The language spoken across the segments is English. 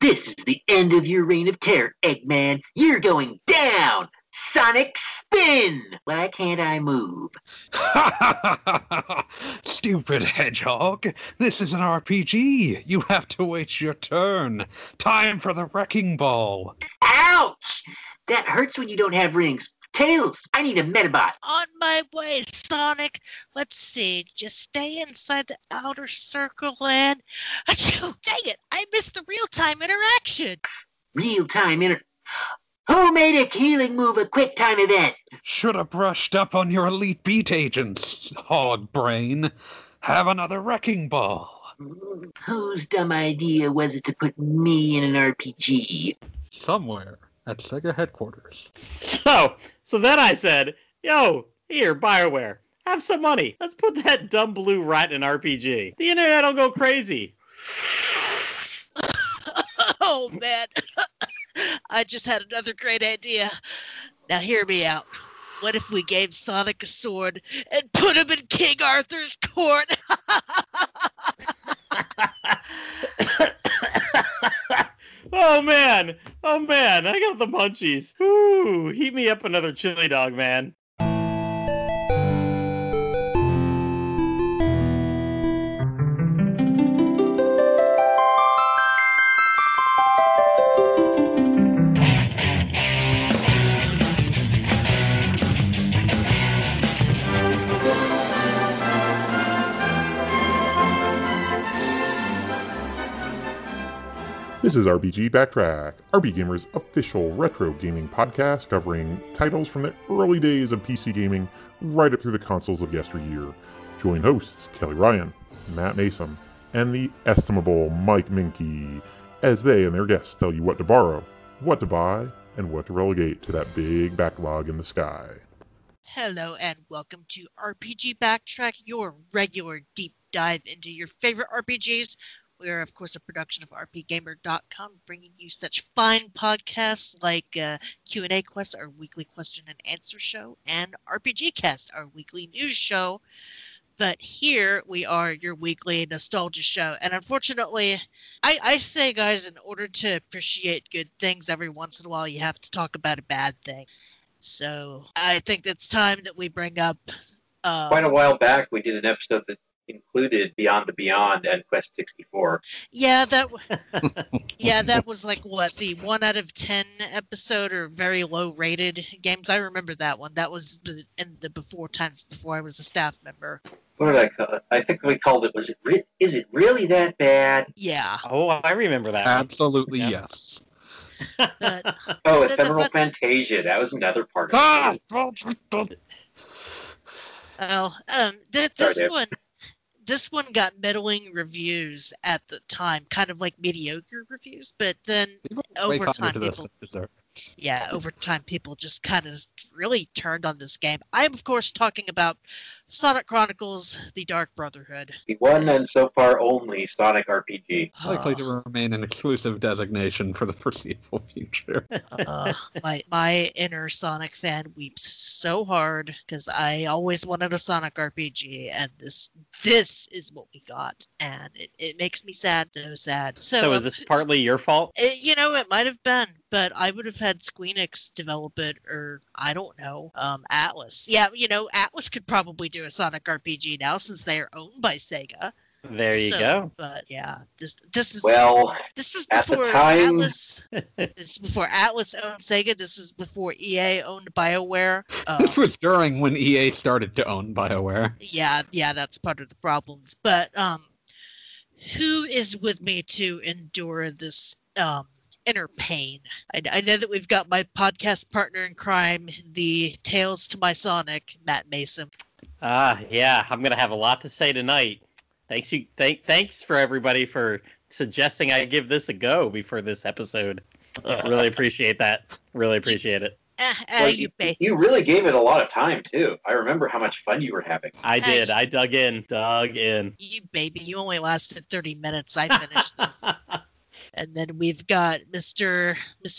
This is the end of your reign of terror, Eggman. You're going down. Sonic spin. Why can't I move? Stupid hedgehog. This is an RPG. You have to wait your turn. Time for the wrecking ball. Ouch! That hurts when you don't have rings. Tails, I need a Metabot. On my way, Sonic. Let's see. Just stay inside the outer circle and... Achoo! Dang it! I missed the real-time interaction. Who made a healing move a quick-time event? Should have brushed up on your Elite Beat Agents, hog brain. Have another wrecking ball. Whose dumb idea was it to put me in an RPG? Somewhere. At Sega headquarters. So then I said, yo, here, Bioware, have some money. Let's put that dumb blue rat in RPG. The internet'll go crazy. Oh, man. I just had another great idea. Now hear me out. What if we gave Sonic a sword and put him in King Arthur's court? Oh man, I got the munchies. Ooh, heat me up another chili dog, man. This is RPG Backtrack, RP Gamer's official retro gaming podcast covering titles from the early days of PC gaming right up through the consoles of yesteryear. Join hosts Kelly Ryan, Matt Mason, and the estimable Mike Moehnke as they and their guests tell you what to borrow, what to buy, and what to relegate to that big backlog in the sky. Hello and welcome to RPG Backtrack, your regular deep dive into your favorite RPGs. We are, of course, a production of rpgamer.com, bringing you such fine podcasts like Q&A Quest, our weekly question and answer show, and RPG Cast, our weekly news show. But here we are, your weekly nostalgia show. And unfortunately, I say, guys, in order to appreciate good things, every once in a while you have to talk about a bad thing. So I think it's time that we bring up... Quite a while back, we did an episode that included Beyond the Beyond and Quest 64. Yeah, that was like, what, the 1 out of 10 episode or very low-rated games? I remember that one. That was in the before times before I was a staff member. What did I call it? I think we called it, is it really that bad? Yeah. Oh, I remember that. Absolutely, yes. But, Ephemeral Fantasia. That was another part of it. This one got middling reviews at the time, kind of like mediocre reviews, but then over time people just kind of really turned on this game. I'm, of course, talking about Sonic Chronicles: The Dark Brotherhood. The one and so far only Sonic RPG. Likely to remain an exclusive designation for the foreseeable future. My inner Sonic fan weeps so hard because I always wanted a Sonic RPG, and this is what we got, and it makes me sad, so sad. So is this partly your fault? It might have been, but I would have had Squeenix develop it, or I don't know, Atlas. Yeah, Atlas could probably do a Sonic RPG now since they are owned by Sega. There you go. But yeah, this was before Atlas. This was before Atlas owned Sega. This was before EA owned BioWare. This was during when EA started to own BioWare. Yeah, that's part of the problems. But who is with me to endure this inner pain? I know that we've got my podcast partner in crime, the Tales to My Sonic, Matt Mason. Yeah, I'm gonna have a lot to say tonight. Thanks for everybody for suggesting I give this a go before this episode. Really appreciate that. Really appreciate it. You really gave it a lot of time, too. I remember how much fun you were having. I did. I dug in. You only lasted 30 minutes. I finished this. And then we've got Mr.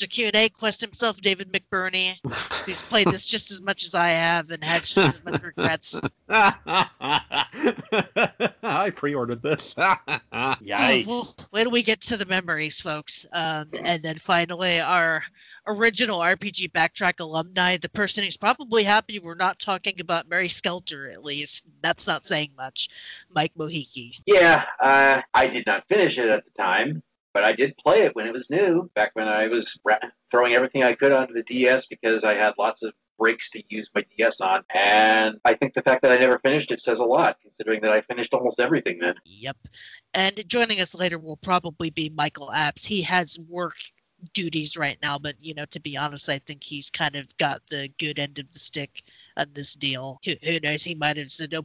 Q&A Quest himself, David McBurney, who's played this just as much as I have and has just as much regrets. I pre-ordered this. Yikes. Well, when we get to the memories, folks. And then finally, our original RPG Backtrack alumni, the person who's probably happy we're not talking about Mary Skelter, at least. That's not saying much. Mike Moehnke. Yeah, I did not finish it at the time. But I did play it when it was new, back when I was throwing everything I could onto the DS because I had lots of breaks to use my DS on. And I think the fact that I never finished it says a lot, considering that I finished almost everything then. Yep. And joining us later will probably be Michael Apps. He has work duties right now, but, you know, to be honest, I think he's kind of got the good end of the stick on this deal. Who knows? He might have said, "Oh,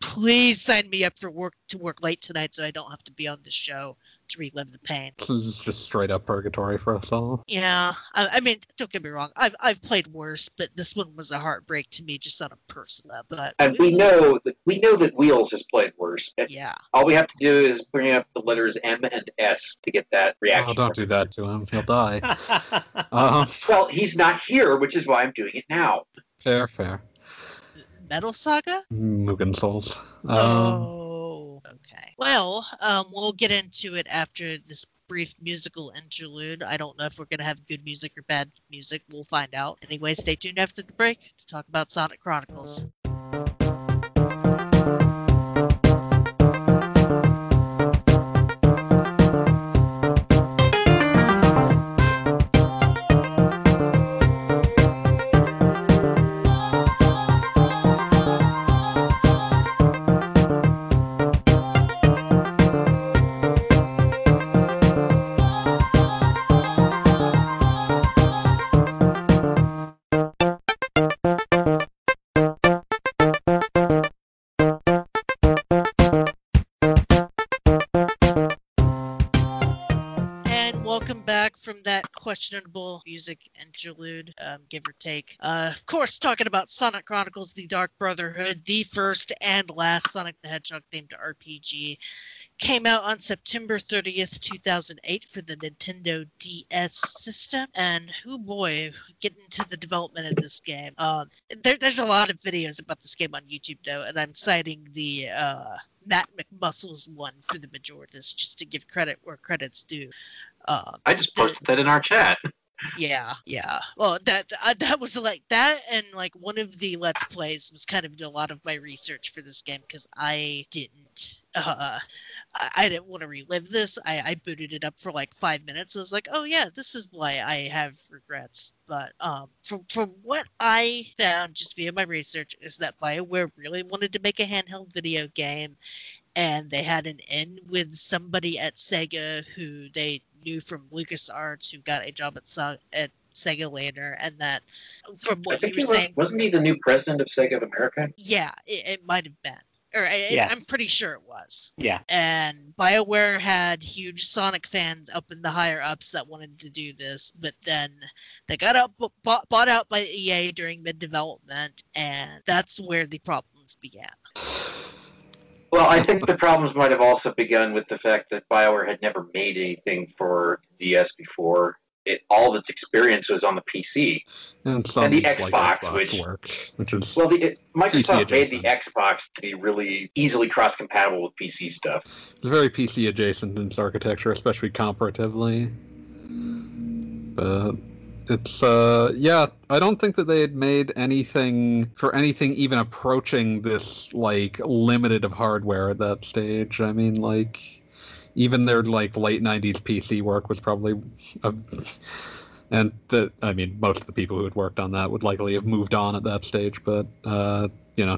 please sign me up for work to work late tonight so I don't have to be on the show to relive the pain." This is just straight up purgatory for us all. Yeah, I mean, don't get me wrong. I've played worse, but this one was a heartbreak to me, just on a personal. But and we know that Wheels has played worse. Yeah. All we have to do is bring up the letters M and S to get that reaction. Oh, don't do that to him. He'll die. Well, he's not here, which is why I'm doing it now. Fair. Metal Saga? Mugen Souls. Oh, okay. Well, we'll get into it after this brief musical interlude. I don't know if we're going to have good music or bad music. We'll find out. Anyway, stay tuned after the break to talk about Sonic Chronicles. From that questionable music interlude, give or take. Of course, talking about Sonic Chronicles: The Dark Brotherhood, the first and last Sonic the Hedgehog themed RPG, came out on September 30th, 2008 for the Nintendo DS system. And oh boy, getting to the development of this game. There's a lot of videos about this game on YouTube though, and I'm citing the Matt McMuscles one for the majority of this, just to give credit where credit's due. I just posted that in our chat. Yeah. Well, that was like that, and like one of the Let's Plays was kind of a lot of my research for this game because I didn't want to relive this. I booted it up for like 5 minutes. I was like, oh yeah, this is why I have regrets. But from what I found just via my research is that Bioware really wanted to make a handheld video game, and they had an in with somebody at Sega who they knew from LucasArts who got a job at Sega later, and that from what you were saying... Wasn't he the new president of Sega of America? Yeah, it might have been. Yes. I'm pretty sure it was. Yeah. And BioWare had huge Sonic fans up in the higher-ups that wanted to do this, but then they got bought out by EA during mid-development, and that's where the problems began. Well, I think the problems might have also begun with the fact that BioWare had never made anything for DS before. All of its experience was on the PC and the Xbox, like Xbox which is Microsoft made the Xbox to be really easily cross-compatible with PC stuff. It's very PC adjacent in its architecture, especially comparatively. But it's I don't think that they had made anything for anything even approaching this like limited of hardware at that stage. I mean, like even their like late 90s PC work was probably most of the people who had worked on that would likely have moved on at that stage, but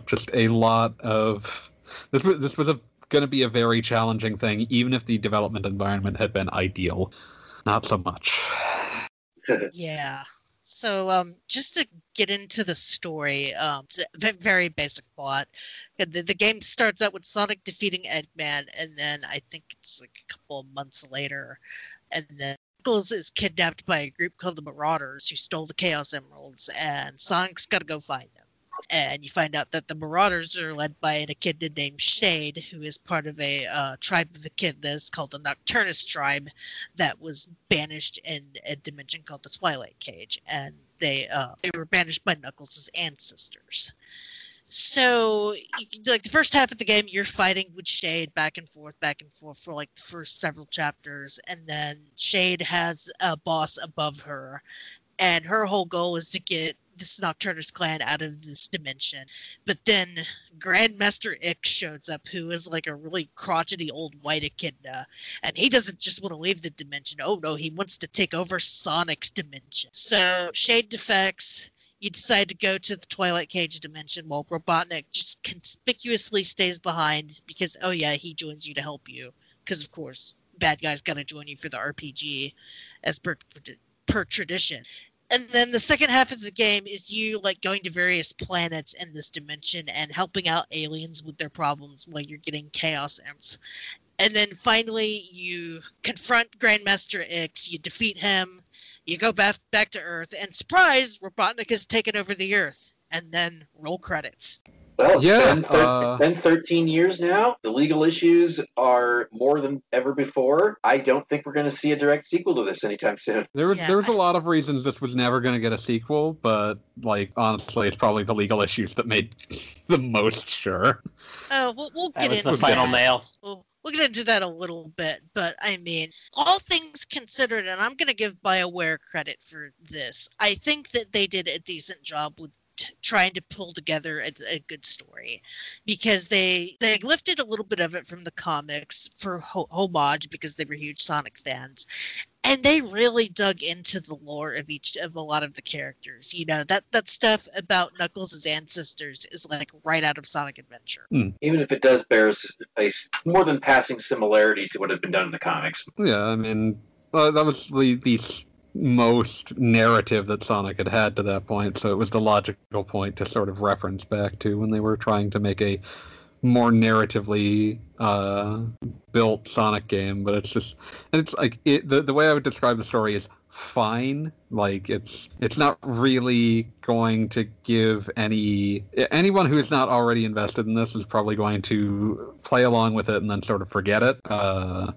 just a lot of this was going to be a very challenging thing even if the development environment had been ideal. Not so much. Yeah. So just to get into the story, it's a very basic plot. The game starts out with Sonic defeating Eggman, and then I think it's like a couple of months later, and then Knuckles is kidnapped by a group called the Marauders who stole the Chaos Emeralds, and Sonic's got to go find them. And you find out that the Marauders are led by an echidna named Shade, who is part of a tribe of echidnas called the Nocturnus tribe that was banished in a dimension called the Twilight Cage. And they were banished by Knuckles' ancestors. So, like, the first half of the game, you're fighting with Shade back and forth for, like, the first several chapters. And then Shade has a boss above her. And her whole goal is to get this Nocturnus clan out of this dimension. But then Grandmaster Ix shows up, who is like a really crotchety old white echidna. And he doesn't just want to leave the dimension. Oh, no, he wants to take over Sonic's dimension. So Shade defects. You decide to go to the Twilight Cage dimension while Robotnik just conspicuously stays behind because, oh, yeah, he joins you to help you. Because, of course, bad guy's got to join you for the RPG as per tradition. And then the second half of the game is you, like, going to various planets in this dimension and helping out aliens with their problems while you're getting Chaos Imps. And then finally, you confront Grandmaster Ix, you defeat him, you go back to Earth, and surprise, Robotnik has taken over the Earth. And then roll credits. Well, it's been 13 years now. The legal issues are more than ever before. I don't think we're going to see a direct sequel to this anytime soon. There was a lot of reasons this was never going to get a sequel, but, like, honestly, it's probably the legal issues that made the most sure. Oh, we'll get into that. That was the final nail. We'll get into that a little bit, but I mean, all things considered, and I'm going to give BioWare credit for this, I think that they did a decent job with trying to pull together a good story, because they lifted a little bit of it from the comics for homage because they were huge Sonic fans, and they really dug into the lore of a lot of the characters. You know, that stuff about Knuckles' ancestors is like right out of Sonic Adventure. Even if it does bear a more than passing similarity to what had been done in the comics. Yeah, I mean, that was the most narrative that Sonic had to that point, so it was the logical point to sort of reference back to when they were trying to make a more narratively built Sonic game. But the way I would describe the story is fine. Like, it's not really going to give anyone who is not already invested in this is probably going to play along with it and then sort of forget it.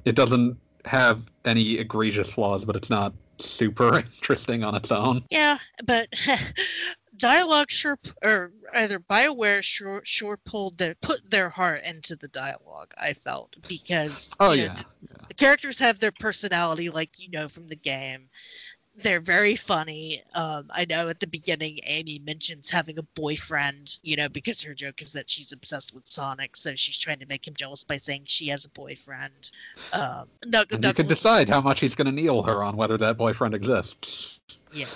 It doesn't have any egregious flaws, but it's not super interesting on its own. Yeah, but dialogue BioWare sure put their heart into the dialogue, I felt, because the characters have their personality, like, you know, from the game. They're very funny. I know at the beginning, Amy mentions having a boyfriend, you know, because her joke is that she's obsessed with Sonic, so she's trying to make him jealous by saying she has a boyfriend. Knuckles can decide how much he's going to kneel her on whether that boyfriend exists. Yeah.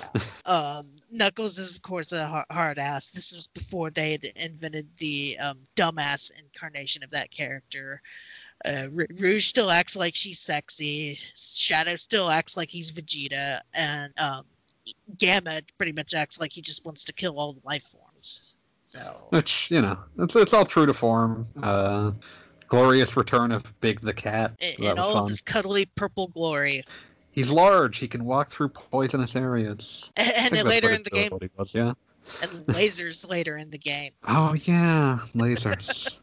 Knuckles is, of course, a hard ass. This was before they had invented the dumbass incarnation of that character. Rouge still acts like she's sexy. Shadow still acts like he's Vegeta, and Gamma pretty much acts like he just wants to kill all the life forms. So, which, you know, it's all true to form. Glorious return of Big the Cat in all of his cuddly purple glory. He's large. He can walk through poisonous areas. And then later in the game, and lasers later in the game. Oh yeah, lasers.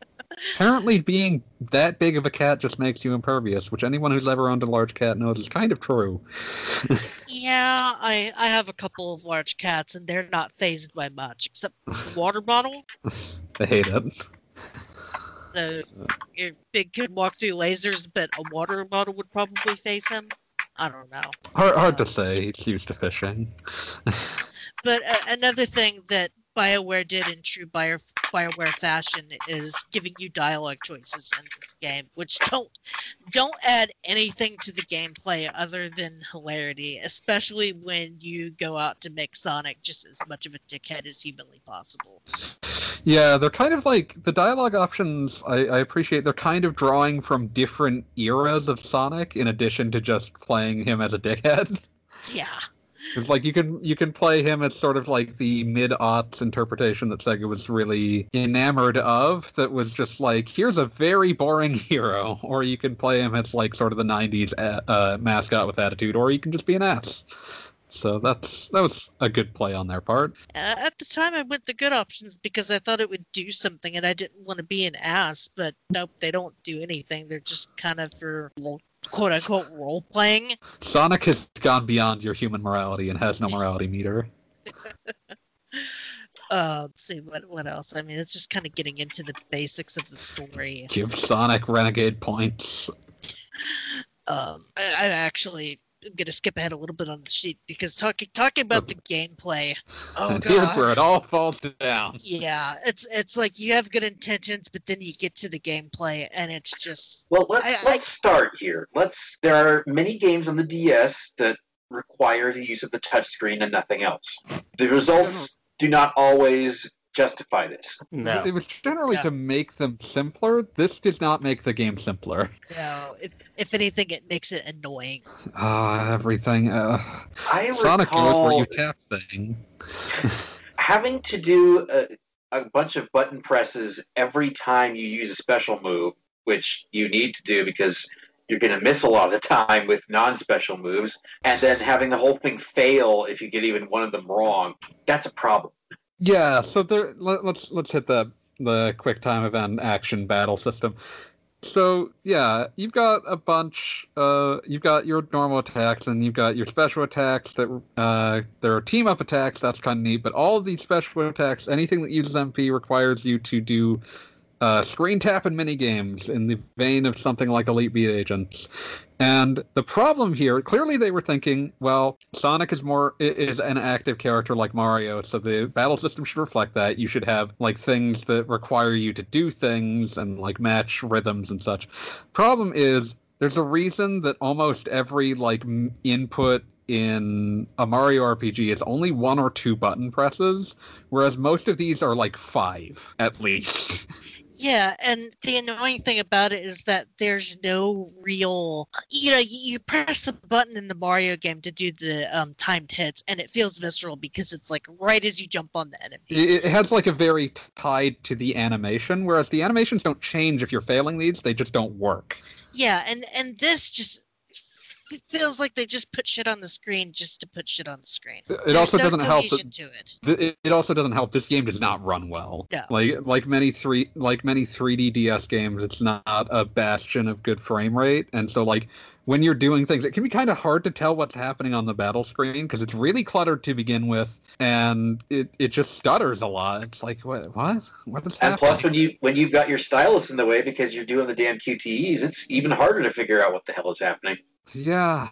Apparently being that big of a cat just makes you impervious, which anyone who's ever owned a large cat knows is kind of true. Yeah, I have a couple of large cats, and they're not fazed by much, except the water bottle. I hate it. So, your big could walk through lasers, but a water bottle would probably faze him. I don't know. Hard to say. He's used to fishing. But another thing that BioWare did in true BioWare fashion is giving you dialogue choices in this game, which don't add anything to the gameplay other than hilarity, especially when you go out to make Sonic just as much of a dickhead as humanly possible. Yeah, they're kind of like, the dialogue options, I appreciate, they're kind of drawing from different eras of Sonic in addition to just playing him as a dickhead. Yeah. It's like you can play him as sort of like the mid-aughts interpretation that Sega was really enamored of, that was just like, here's a very boring hero, or you can play him as like sort of the 90s mascot with attitude, or you can just be an ass. So that was a good play on their part. At the time, I went the good options because I thought it would do something and I didn't want to be an ass, but nope, they don't do anything. They're just kind of for quote-unquote role-playing. Sonic has gone beyond your human morality and has no morality meter. Let's see, what else? I mean, it's just kind of getting into the basics of the story. Give Sonic Renegade points. I actually... I'm going to skip ahead a little bit on the sheet because talking about the gameplay. Oh, God. Here's where it all falls down. Yeah, it's like you have good intentions, but then you get to the gameplay and it's just... Well, let's start here. There are many games on the DS that require the use of the touchscreen and nothing else. The results do not always justify this. No. It was generally to make them simpler. This did not make the game simpler. No, if anything, it makes it annoying. Everything. Sonic knows where you tap thing. Having to do a bunch of button presses every time you use a special move, which you need to do because you're going to miss a lot of the time with non-special moves, and then having the whole thing fail if you get even one of them wrong, that's a problem. Yeah, so let's hit the quick time event action battle system. So yeah, you've got a bunch. You've got your normal attacks and you've got your special attacks. That there are team up attacks. That's kind of neat. But all of these special attacks, anything that uses MP, requires you to do screen tap and mini games in the vein of something like Elite Beat Agents. And the problem here, clearly they were thinking, well, Sonic is an active character like Mario, so the battle system should reflect that. You should have, like, things that require you to do things and, like, match rhythms and such. Problem is, there's a reason that almost every, like, input in a Mario RPG is only one or two button presses, whereas most of these are, like, five, at least. Yeah, and the annoying thing about it is that there's no real... You know, you press the button in the Mario game to do the timed hits, and it feels visceral because it's, like, right as you jump on the enemy. It has, like, a very tied to the animation, whereas the animations don't change if you're failing these. They just don't work. Yeah, and this just... It feels like they just put shit on the screen just to put shit on the screen. It also doesn't help. This game does not run well. No. Like many 3D DS games, it's not a bastion of good frame rate. And so, like, when you're doing things, it can be kind of hard to tell what's happening on the battle screen because it's really cluttered to begin with, and it just stutters a lot. It's like, what is happening? And plus, when you've got your stylus in the way because you're doing the damn QTEs, it's even harder to figure out what the hell is happening. Yeah.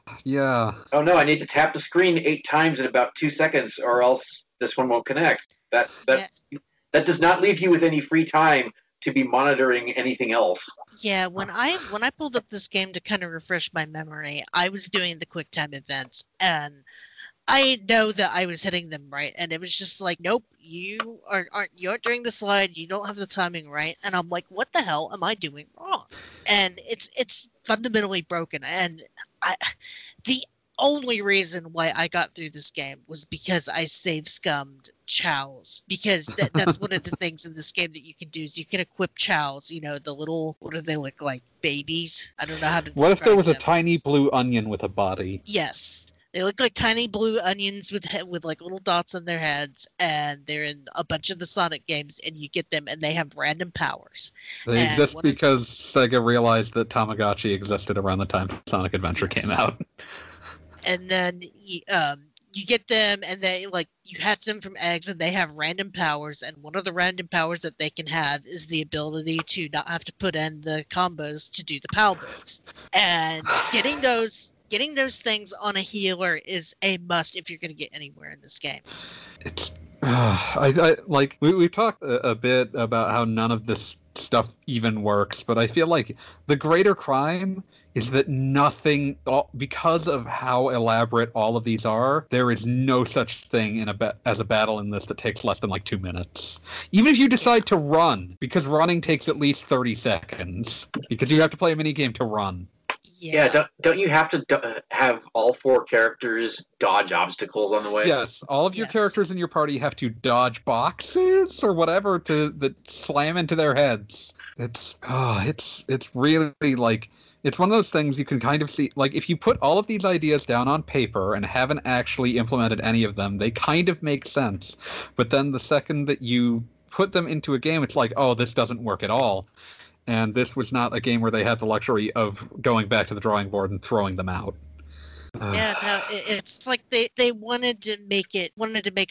Oh no, I need to tap the screen 8 times in about 2 seconds or else this one won't connect. That does not leave you with any free time to be monitoring anything else. Yeah, when I pulled up this game to kind of refresh my memory, I was doing the QuickTime events and I know that I was hitting them right, and it was just like, nope, you aren't doing the slide, you don't have the timing right, and I'm like, what the hell am I doing wrong? And it's fundamentally broken, and the only reason why I got through this game was because I save scummed Chows, because that's one of the things in this game that you can do is you can equip Chows, you know, the little, what do they look like, babies? I don't know how to describe them. What if there was a tiny blue onion with a body? Yes. They look like tiny blue onions with like little dots on their heads, and they're in a bunch of the Sonic games, and you get them, and they have random powers. They exist because Sega realized that Tamagotchi existed around the time Sonic Adventure came out. And then you get them, and they like you hatch them from eggs, and they have random powers, and one of the random powers that they can have is the ability to not have to put in the combos to do the power moves. And getting those things on a healer is a must if you're going to get anywhere in this game. It's, we talked a bit about how none of this stuff even works, but I feel like the greater crime is that because of how elaborate all of these are, there is no such thing as a battle in this that takes less than like 2 minutes. Even if you decide to run, because running takes at least 30 seconds, because you have to play a minigame to run. Yeah, don't you have to have all 4 characters dodge obstacles on the way? Yes, all of your characters in your party have to dodge boxes or whatever that slam into their heads. It's really like... It's one of those things you can kind of see, like, if you put all of these ideas down on paper and haven't actually implemented any of them, they kind of make sense. But then the second that you put them into a game, it's like, oh, this doesn't work at all. And this was not a game where they had the luxury of going back to the drawing board and throwing them out. Yeah, no, it's like they wanted to make it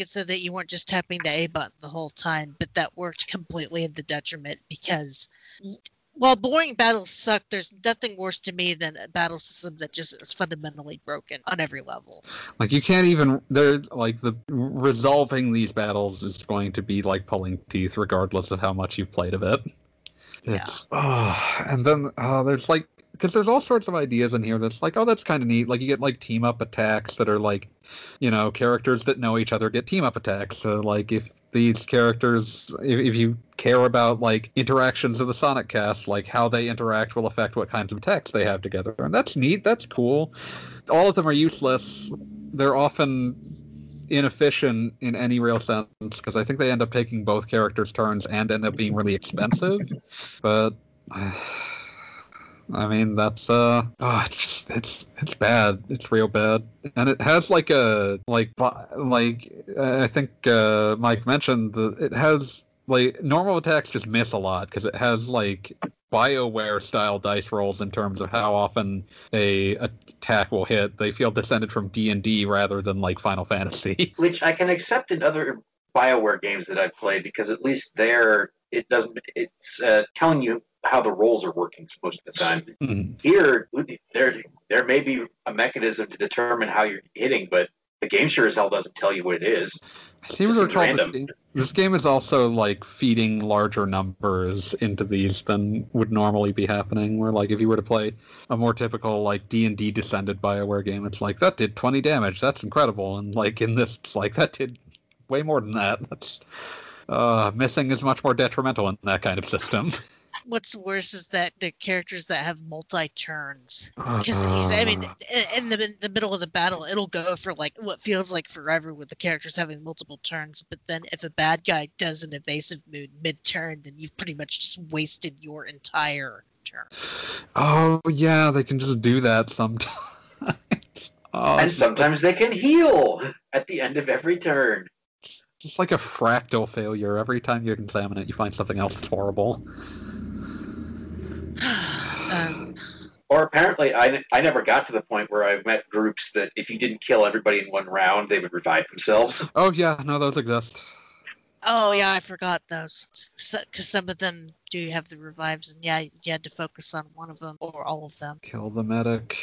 so that you weren't just tapping the A button the whole time, but that worked completely in the detriment because while boring battles suck, there's nothing worse to me than a battle system that just is fundamentally broken on every level. Like, you can't even, they're like, the resolving these battles is going to be like pulling teeth regardless of how much you've played of it. Yeah. And then there's like, because there's all sorts of ideas in here that's like, oh, that's kind of neat. Like, you get, like, team-up attacks that are, like, you know, characters that know each other get team-up attacks. So, like, if these characters, if you care about, like, interactions of the Sonic cast, like, how they interact will affect what kinds of attacks they have together. And that's neat. That's cool. All of them are useless. They're often inefficient in any real sense, because I think they end up taking both characters' turns and end up being really expensive. But I mean, that's it's bad. It's real bad, and it has like a I think Mike mentioned that it has like normal attacks just miss a lot because it has like Bioware style dice rolls in terms of how often a attack will hit. They feel descended from D&D rather than like Final Fantasy, which I can accept in other Bioware games that I've played because at least there it doesn't. It's telling you how the roles are working most of the time. Mm-hmm. Here, there may be a mechanism to determine how you're hitting, but the game sure as hell doesn't tell you what it is. I seem to recall this game is also like feeding larger numbers into these than would normally be happening, where like if you were to play a more typical like D&D descended Bioware game, it's like, that did 20 damage, that's incredible. And like in this, it's like, that did way more than that. That's missing is much more detrimental in that kind of system. What's worse is that the characters that have multi-turns. Because in the middle of the battle, it'll go for like what feels like forever with the characters having multiple turns. But then if a bad guy does an evasive move mid-turn, then you've pretty much just wasted your entire turn. Oh, yeah, they can just do that sometimes. And sometimes they can heal at the end of every turn. Just like a fractal failure. Every time you examine it, you find something else that's horrible. Or apparently I never got to the point where I met groups that if you didn't kill everybody in one round, they would revive themselves. Oh yeah, no, those exist. Oh yeah, I forgot those, because some of them do have the revives, and yeah, you had to focus on one of them or all of them. Kill the medic.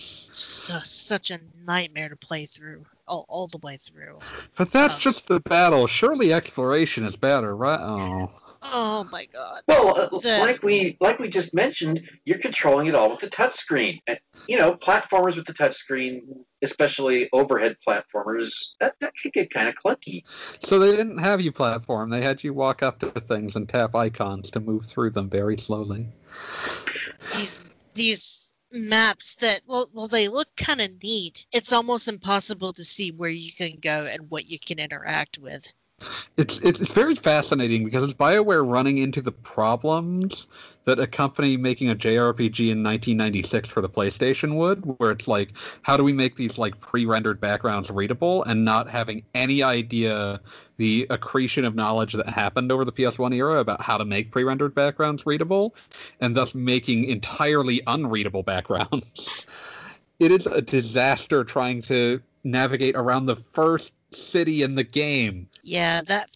Such a nightmare to play through all the way through. But that's just the battle. Surely exploration is better, right? Oh my god. Well, like we just mentioned, you're controlling it all with the touchscreen. You know, platformers with the touchscreen, especially overhead platformers, that could get kind of clunky. So they didn't have you platform. They had you walk up to things and tap icons to move through them very slowly. These maps that, well, they look kind of neat. It's almost impossible to see where you can go and what you can interact with. It's very fascinating because it's BioWare running into the problems that a company making a JRPG in 1996 for the PlayStation would, where it's like, how do we make these like pre-rendered backgrounds readable, and not having any idea the accretion of knowledge that happened over the PS1 era about how to make pre-rendered backgrounds readable, and thus making entirely unreadable backgrounds. It is a disaster trying to navigate around the first city in the game. Yeah, that,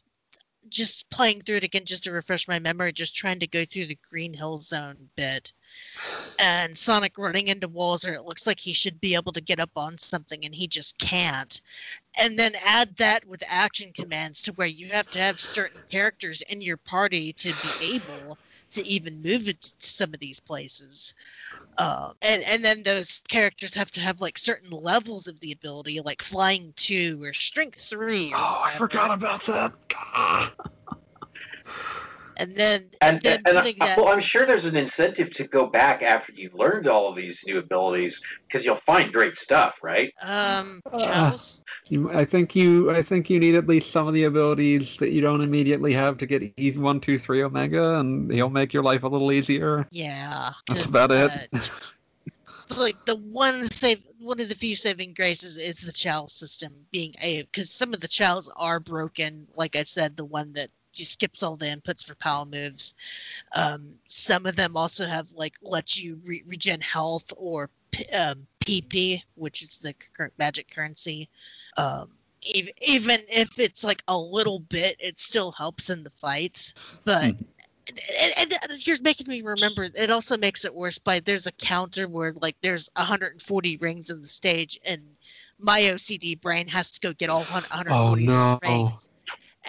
just playing through it again just to refresh my memory, just trying to go through the Green Hill Zone bit, and Sonic running into walls or it looks like he should be able to get up on something and he just can't. And then add that with action commands to where you have to have certain characters in your party to be able to even move it to some of these places. And then those characters have to have like certain levels of the ability, like flying 2 or strength 3. Or whatever. I forgot about that. And I'm sure there's an incentive to go back after you've learned all of these new abilities, because you'll find great stuff, right? Chows? I think you need at least some of the abilities that you don't immediately have to get E's 1, 2, 3 Omega, and he'll make your life a little easier. Yeah, that's about it. Like one of the few saving graces is the Chows system being a, because some of the Chows are broken. Like I said, the one that she skips all the inputs for PAL moves. Some of them also have, like, let you regen health or PP, which is the magic currency. Even if it's, like, a little bit, it still helps in the fights. But and you're making me remember, it also makes it worse by there's a counter where, like, there's 140 rings in the stage, and my OCD brain has to go get all 140 rings.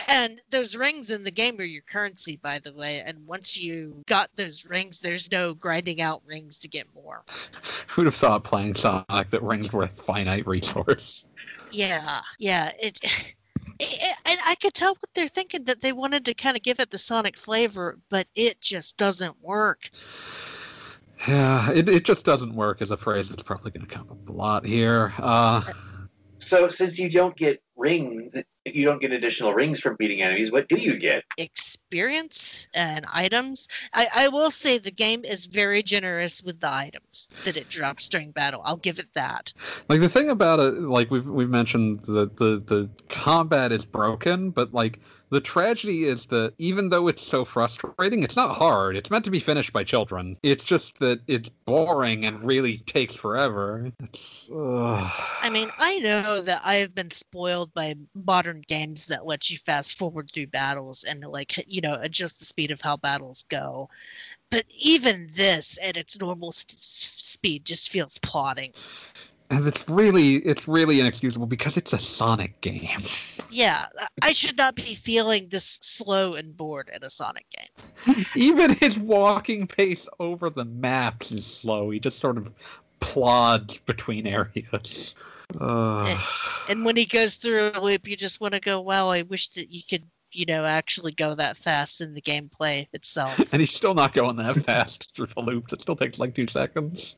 And those rings in the game are your currency, by the way. And once you got those rings, there's no grinding out rings to get more. Who'd have thought playing Sonic that rings were a finite resource? Yeah. And I could tell what they're thinking, that they wanted to kind of give it the Sonic flavor, but it just doesn't work. Yeah, it just doesn't work is a phrase that's probably going to come up a lot here. So since you don't get additional rings from beating enemies, what do you get? Experience and items. I will say the game is very generous with the items that it drops during battle. I'll give it that. Like, the thing about it, like we've mentioned, the combat is broken, but, like, the tragedy is that even though it's so frustrating, it's not hard. It's meant to be finished by children. It's just that it's boring and really takes forever. I mean, I know that I've been spoiled by modern games that let you fast forward through battles and, like, you know, adjust the speed of how battles go. But even this at its normal speed just feels plodding. And it's really inexcusable because it's a Sonic game. Yeah, I should not be feeling this slow and bored at a Sonic game. Even his walking pace over the maps is slow. He just sort of plods between areas. And when he goes through a loop, you just want to go, wow, I wish that you could, you know, actually go that fast in the gameplay itself. And he's still not going that fast through the loop. It still takes like 2 seconds.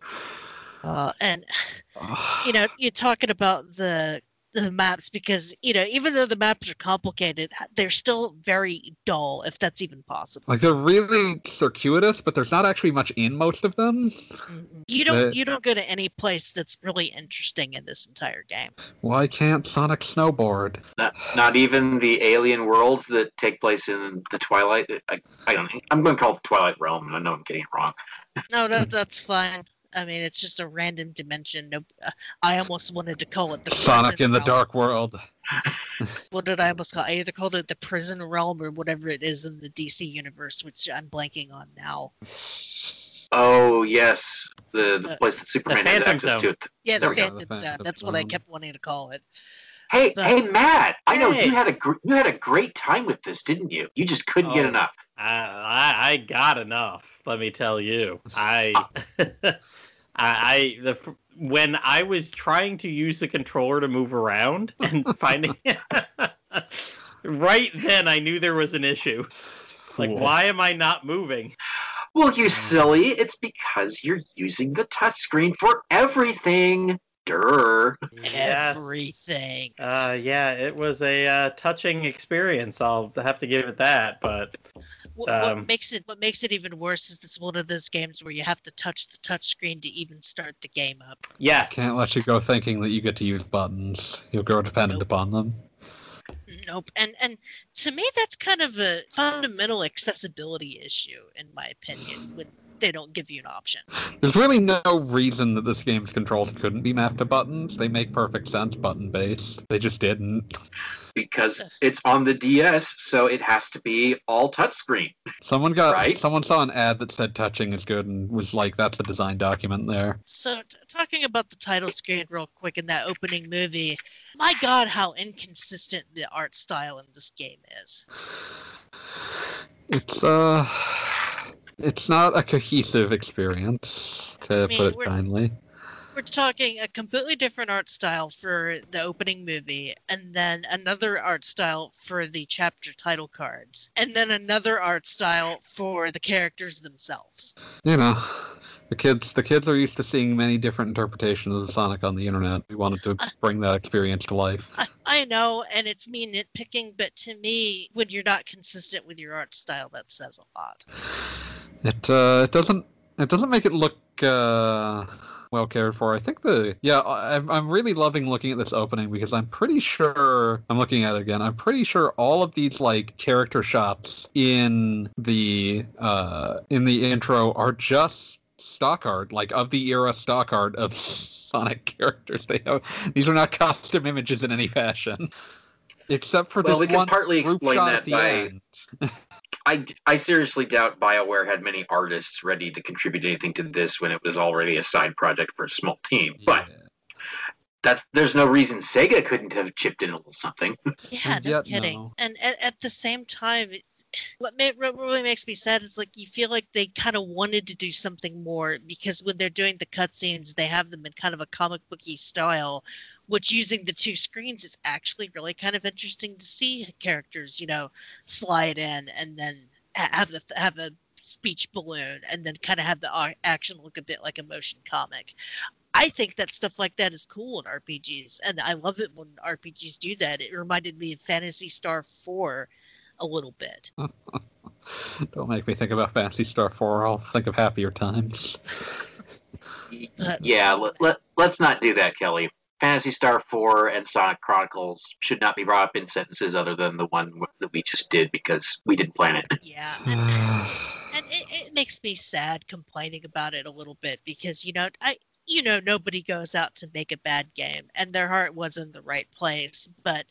And, you know, you're talking about the maps because, you know, even though the maps are complicated, they're still very dull, if that's even possible. Like, they're really circuitous, but there's not actually much in most of them. You don't go to any place that's really interesting in this entire game. Why can't Sonic snowboard? Not even the alien worlds that take place in the Twilight. I don't think I'm going to call it the Twilight Realm. I know I'm getting it wrong. No, that's fine. I mean, it's just a random dimension. I almost wanted to call it the Sonic in the Dark World. What did I almost call it? I either called it the Prison Realm or whatever it is in the DC universe, which I'm blanking on now. Oh, yes. The place that Superman had access to. Yeah, the Phantom Zone. That's what I kept wanting to call it. Hey, Matt! I know you had a great time with this, didn't you? You just couldn't get enough. I got enough, let me tell you. When I was trying to use the controller to move around and finding right then I knew there was an issue. Like, why am I not moving? Well, you silly, it's because you're using the touchscreen for everything. Yes. Everything. Yeah, it was a touching experience. I'll have to give it that. But what makes it even worse is it's one of those games where you have to touch the touchscreen to even start the game up. Yes. Can't let you go thinking that you get to use buttons. You'll grow dependent upon them. Nope. And to me, that's kind of a fundamental accessibility issue, in my opinion. They don't give you an option. There's really no reason that this game's controls couldn't be mapped to buttons. They make perfect sense, button-based. They just didn't. Because it's on the DS, so it has to be all touchscreen. Someone saw an ad that said touching is good and was like, that's a design document there. So talking about the title screen real quick in that opening movie, my God, how inconsistent the art style in this game is. It's not a cohesive experience, to put it kindly. We're talking a completely different art style for the opening movie, and then another art style for the chapter title cards, and then another art style for the characters themselves. You know, the kids are used to seeing many different interpretations of Sonic on the internet. We wanted to bring that experience to life. I know, and it's me nitpicking, but to me, when you're not consistent with your art style, that says a lot. It doesn't make it look well cared for. I think I'm really loving looking at this opening, because I'm pretty sure I'm looking at it again. I'm pretty sure all of these like character shots in the intro are just stock art, like of the era stock art of Sonic characters. These are not custom images in any fashion, except for this one group shot at the end. I seriously doubt BioWare had many artists ready to contribute anything to this when it was already a side project for a small team. Yeah. But there's no reason Sega couldn't have chipped in a little something. Yeah, no kidding. No. And at the same time, what really makes me sad is, like, you feel like they kind of wanted to do something more, because when they're doing the cutscenes, they have them in kind of a comic booky style, which using the two screens is actually really kind of interesting to see characters, you know, slide in and then have a speech balloon and then kind of have the action look a bit like a motion comic. I think that stuff like that is cool in RPGs, and I love it when RPGs do that. It reminded me of Phantasy Star 4 a little bit. Don't make me think about Phantasy Star 4. I'll think of happier times. Yeah, let's not do that, Kelly. Phantasy Star 4 and Sonic Chronicles should not be brought up in sentences other than the one that we just did, because we didn't plan it. Yeah, and it makes me sad complaining about it a little bit, because, you know, nobody goes out to make a bad game, and their heart was in the right place. But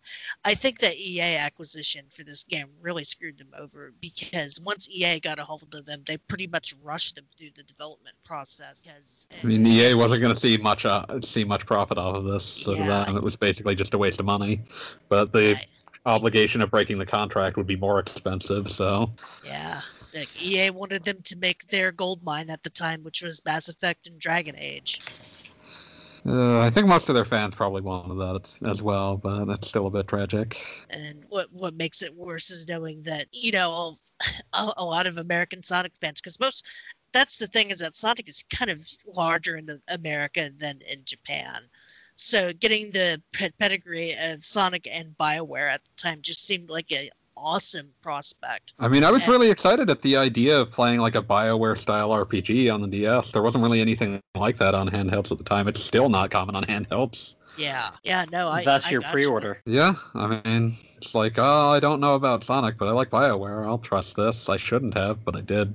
I think the EA acquisition for this game really screwed them over, because once EA got a hold of them, they pretty much rushed them through the development process. EA wasn't going to see much profit off of this, and it was basically just a waste of money. But the obligation of breaking the contract would be more expensive, so... Yeah. Like, EA wanted them to make their gold mine at the time, which was Mass Effect and Dragon Age. I think most of their fans probably wanted that as well, but that's still a bit tragic. And what makes it worse is knowing that, you know, a lot of American Sonic fans, because that's the thing, is that Sonic is kind of larger in America than in Japan. So getting the pedigree of Sonic and BioWare at the time just seemed like a awesome prospect. I mean, I was really excited at the idea of playing like a BioWare style RPG on the DS. There wasn't really anything like that on handhelds at the time. It's still not common on handhelds. Yeah, no, that's your pre-order. Yeah, I mean, it's like, oh, I don't know about Sonic, but I like BioWare. I'll trust this. I shouldn't have, but I did.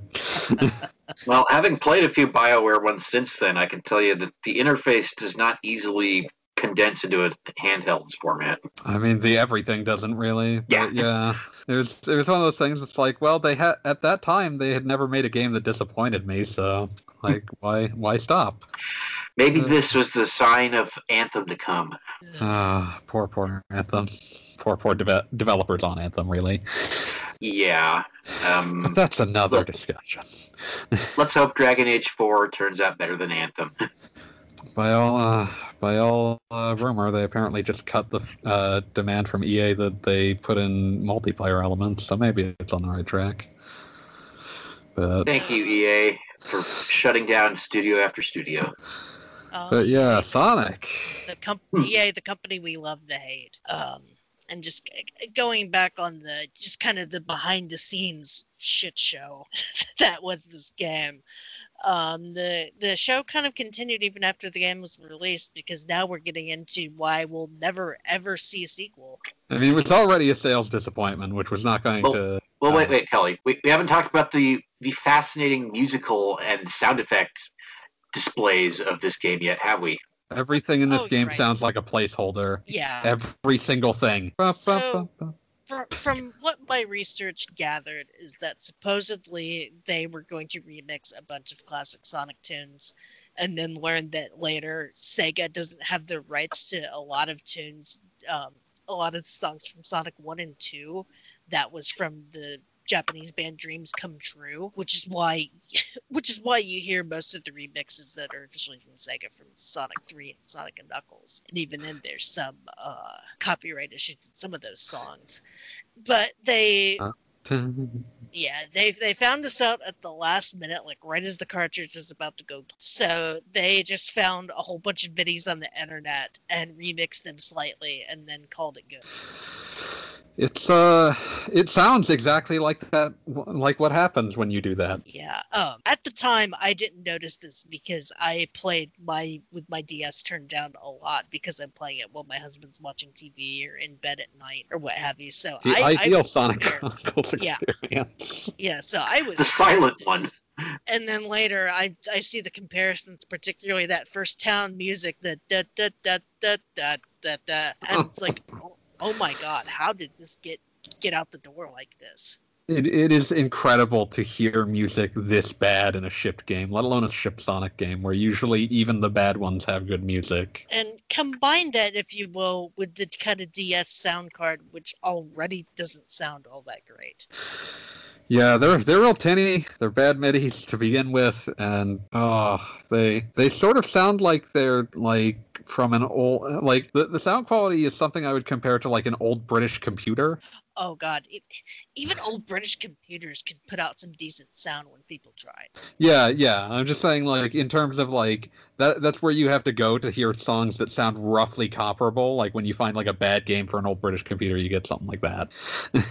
Well, having played a few BioWare ones since then, I can tell you that the interface does not easily condensed into a handheld format. I mean, the everything doesn't really. Yeah. Yeah. It was one of those things that's like, well, they had at that time they had never made a game that disappointed me, so like why stop? Maybe this was the sign of Anthem to come. Poor Anthem. Poor developers on Anthem, really. Yeah. But that's another discussion. Let's hope Dragon Age 4 turns out better than Anthem. By all rumor, they apparently just cut the demand from EA that they put in multiplayer elements, so maybe it's on the right track. But... Thank you, EA, for shutting down studio after studio. But yeah, Sonic. EA, the company we love to hate. And just going back on the just kind of the behind the scenes shit show that was this game. The show kind of continued even after the game was released, because now we're getting into why we'll never ever see a sequel. I mean, it was already a sales disappointment, which was not going to... Well, wait, Kelly. We haven't talked about the fascinating musical and sound effect displays of this game yet, have we? Everything in this game sounds like a placeholder. Yeah. Every single thing. From what my research gathered is that supposedly they were going to remix a bunch of classic Sonic tunes, and then learned that later Sega doesn't have the rights to a lot of tunes, a lot of songs from Sonic 1 and 2 that was from the Japanese band dreams come true, which is why you hear most of the remixes that are officially from Sega from Sonic 3 and Sonic and Knuckles. And even then, there's some copyright issues in some of those songs. But they... Yeah, they found this out at the last minute, like right as the cartridge was about to go. So they just found a whole bunch of MIDIs on the internet and remixed them slightly and then called it good. It's it sounds exactly like that, like what happens when you do that. Yeah. At the time, I didn't notice this because I played with my DS turned down a lot because I'm playing it while my husband's watching TV or in bed at night or what have you. So the ideal Sonic Chronicles experience. Yeah. So I was the silent one. And then later, I see the comparisons, particularly that first town music, the da da da da da da da, and it's like. Oh my God, how did this get out the door like this? It is incredible to hear music this bad in a shipped game, let alone a shipped Sonic game, where usually even the bad ones have good music. And combine that, if you will, with the kind of DS sound card, which already doesn't sound all that great. Yeah, they're real tinny. They're bad midis to begin with, and they sort of sound like they're like from an old, like the sound quality is something I would compare to like an old British computer. Oh God, even old British computers could put out some decent sound when people tried. Yeah. I'm just saying, like in terms of like that's where you have to go to hear songs that sound roughly comparable. Like when you find like a bad game for an old British computer, you get something like that. Yeah.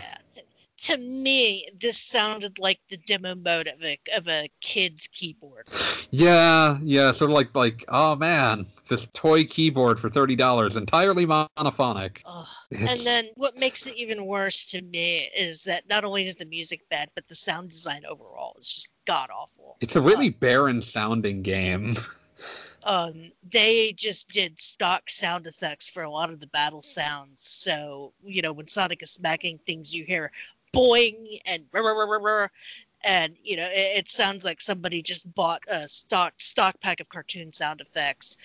To me, this sounded like the demo mode of a kid's keyboard. Yeah, sort of like oh man, this toy keyboard for $30, entirely monophonic. And then what makes it even worse to me is that not only is the music bad, but the sound design overall is just god awful. It's a really barren sounding game. They just did stock sound effects for a lot of the battle sounds. So, you know, when Sonic is smacking things, you hear boing and rah-rah-rah-rah-rah. And, you know, it sounds like somebody just bought a stock pack of cartoon sound effects.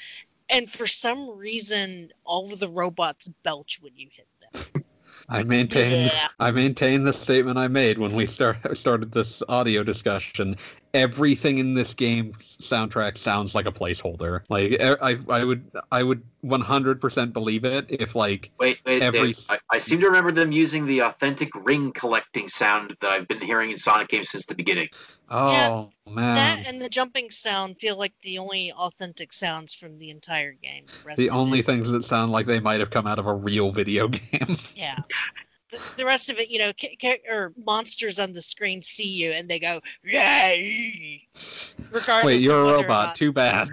And for some reason, all of the robots belch when you hit them. I maintain the statement I made when we started this audio discussion. Everything in this game soundtrack sounds like a placeholder. Like I would 100% believe it if like wait I seem to remember them using the authentic ring collecting sound that I've been hearing in Sonic games since the beginning. Oh yeah, man! That and the jumping sound feel like the only authentic sounds from the entire game. The only things that sound like they might have come out of a real video game. Yeah. The rest of it, you know, or monsters on the screen see you and they go, yay! Regardless. Wait, you're a robot. Too bad.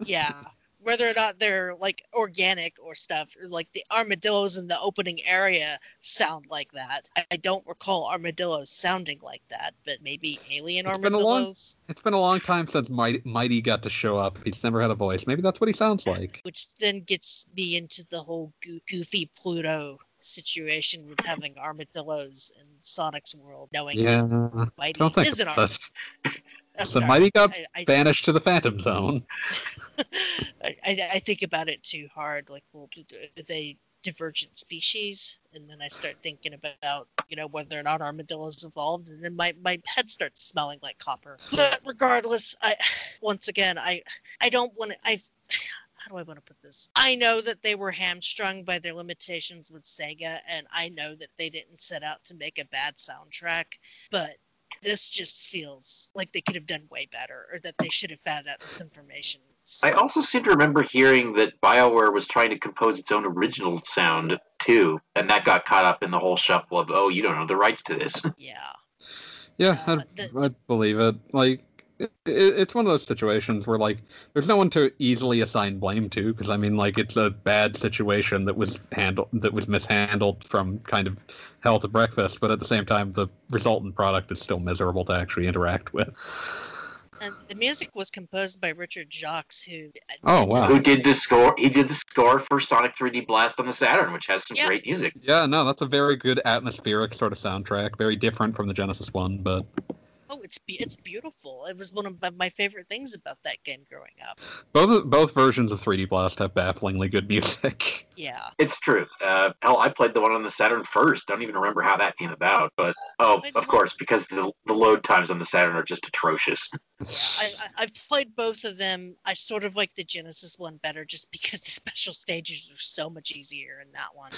Yeah. Whether or not they're, like, organic or stuff, or, like, the armadillos in the opening area sound like that. I don't recall armadillos sounding like that, but maybe alien armadillos? It's been a long time since Mighty got to show up. He's never had a voice. Maybe that's what he sounds like. Which then gets me into the whole goofy Pluto situation with having armadillos in Sonic's world, knowing Mighty is an armadillo. Mighty got banished to the Phantom Zone. I think about it too hard. Like, well, are they divergent species? And then I start thinking about, you know, whether or not armadillos evolved, and then my head starts smelling like copper. But regardless, how do I want to put this? I know that they were hamstrung by their limitations with Sega, and I know that they didn't set out to make a bad soundtrack, but this just feels like they could have done way better, or that they should have found out this information. So. I also seem to remember hearing that BioWare was trying to compose its own original sound, too, and that got caught up in the whole shuffle of, oh, you don't know the rights to this. Yeah. Yeah, I'd believe it. Like, it's one of those situations where, like, there's no one to easily assign blame to, because, I mean, like, it's a bad situation that was mishandled from kind of hell to breakfast, but at the same time, the resultant product is still miserable to actually interact with. And the music was composed by Richard Jacques, who did the score. He did the score for Sonic 3D Blast on the Saturn, which has some great music. Yeah, no, that's a very good atmospheric sort of soundtrack, very different from the Genesis one, but... Oh, it's beautiful. It was one of my favorite things about that game growing up. Both versions of 3D Blast have bafflingly good music. Yeah, it's true. Hell, I played the one on the Saturn first. Don't even remember how that came about. But of course, because the load times on the Saturn are just atrocious. Yeah, I've played both of them. I sort of like the Genesis one better, just because the special stages are so much easier in that one.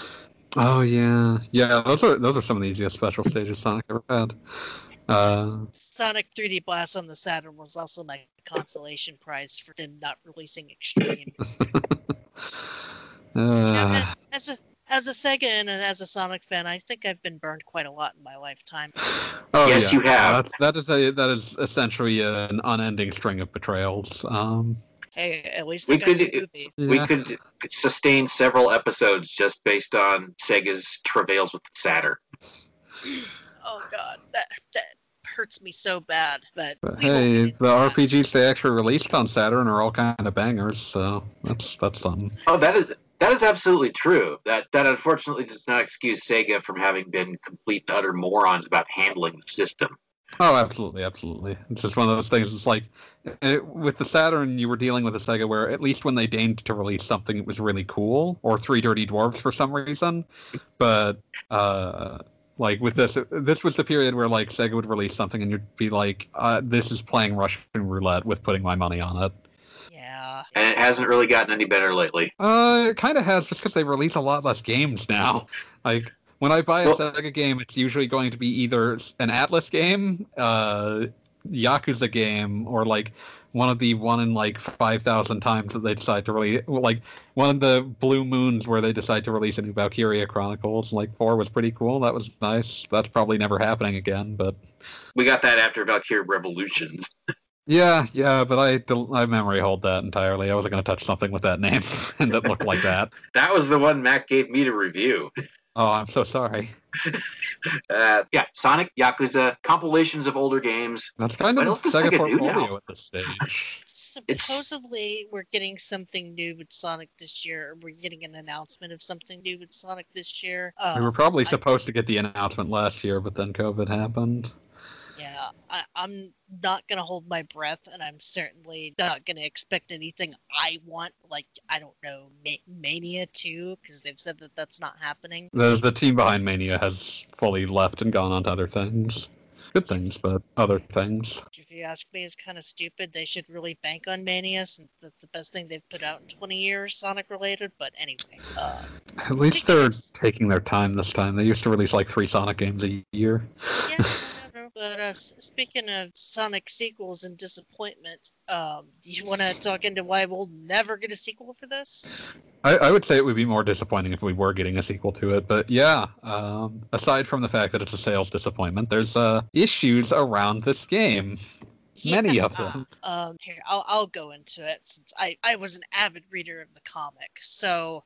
Oh yeah, yeah. Those are some of the easiest special stages Sonic ever had. Sonic 3D Blast on the Saturn was also my consolation prize for them not releasing Extreme. Now, as a Sega and as a Sonic fan, I think I've been burned quite a lot in my lifetime. Oh, yes, yeah. You have. That is essentially an unending string of betrayals. Hey, at least we could a movie. We could sustain several episodes just based on Sega's travails with the Saturn. Oh god, that hurts me so bad. But hey, the RPGs they actually released on Saturn are all kind of bangers, so that's something. Oh, that is absolutely true. That unfortunately does not excuse Sega from having been complete utter morons about handling the system. Oh, absolutely, absolutely. It's just one of those things. It's like with the Saturn, you were dealing with a Sega where at least when they deigned to release something, it was really cool, or Three Dirty Dwarves for some reason, but. Like, with this was the period where, like, Sega would release something and you'd be like, this is playing Russian roulette with putting my money on it. Yeah. And it hasn't really gotten any better lately. It kind of has, just because they release a lot less games now. Like, when I buy a Sega game, it's usually going to be either an Atlas game, Yakuza game, or, like, one of the one in, like, 5,000 times that they decide to release. Like, one of the blue moons where they decide to release a new Valkyria Chronicles. Like, 4 was pretty cool. That was nice. That's probably never happening again, but... We got that after Valkyria Revolution. Yeah, but I memory hold that entirely. I wasn't going to touch something with that name that looked like that. That was the one Matt gave me to review. Oh, I'm so sorry. Yeah, Sonic, Yakuza, compilations of older games. That's kind of the Sega portfolio at this stage. Supposedly, we're getting something new with Sonic this year. We're getting an announcement of something new with Sonic this year. We were probably supposed to get the announcement last year, but then COVID happened. Yeah, I'm not going to hold my breath, and I'm certainly not going to expect anything I want. Like, I don't know, Mania 2, because they've said that that's not happening. The team behind Mania has fully left and gone on to other things. Good things, but other things. If you ask me, it's kind of stupid. They should really bank on Mania, since that's the best thing they've put out in 20 years, Sonic-related, but anyway. At least they're taking their time this time. They used to release, like, 3 Sonic games a year. Yeah. But speaking of Sonic sequels and disappointment, do you want to talk into why we'll never get a sequel for this? I would say it would be more disappointing if we were getting a sequel to it, but yeah, aside from the fact that it's a sales disappointment, there's issues around this game. Yeah. Many of them. Here, I'll go into it, since I was an avid reader of the comic, so...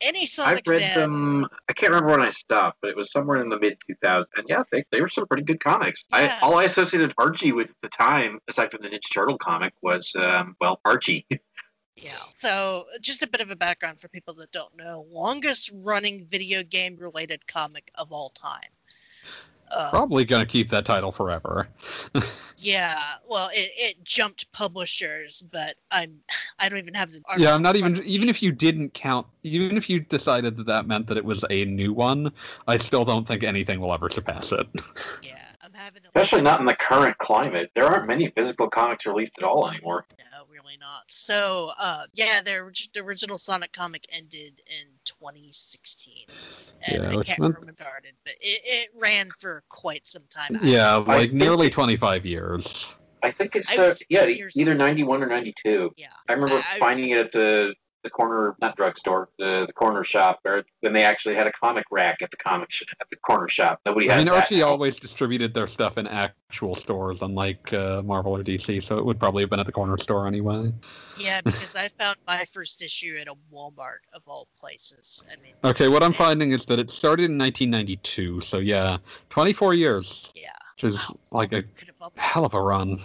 Any Sonic I've read fan, them. I can't remember when I stopped, but it was somewhere in the mid 2000s. And yeah, they were some pretty good comics. Yeah. All I associated Archie with at the time, aside from the Ninja Turtle comic, was Archie. Yeah. So just a bit of a background for people that don't know: longest running video game related comic of all time. Probably going to keep that title forever. Yeah, well, it jumped publishers, but I don't even have the... Yeah, I'm not even if you didn't count, even if you decided that meant that it was a new one, I still don't think anything will ever surpass it. Yeah, I'm having... Especially not in the current climate. There aren't many physical comics released at all anymore. No, really not. So, yeah, the original Sonic comic ended in 2016. And yeah, I can't remember if it started, but it ran for quite some time. Yeah, like nearly 25 years. I think it's either 91 or 92. Yeah. I remember finding it at the corner, not drugstore, the corner shop, or when they actually had a comic rack at the at the corner shop. Archie always distributed their stuff in actual stores, unlike Marvel or DC, so it would probably have been at the corner store anyway. Yeah, because I found my first issue at a Walmart of all places. I mean, okay, what I'm finding is that it started in 1992, so yeah, 24 years. Yeah. which is like a hell of a run.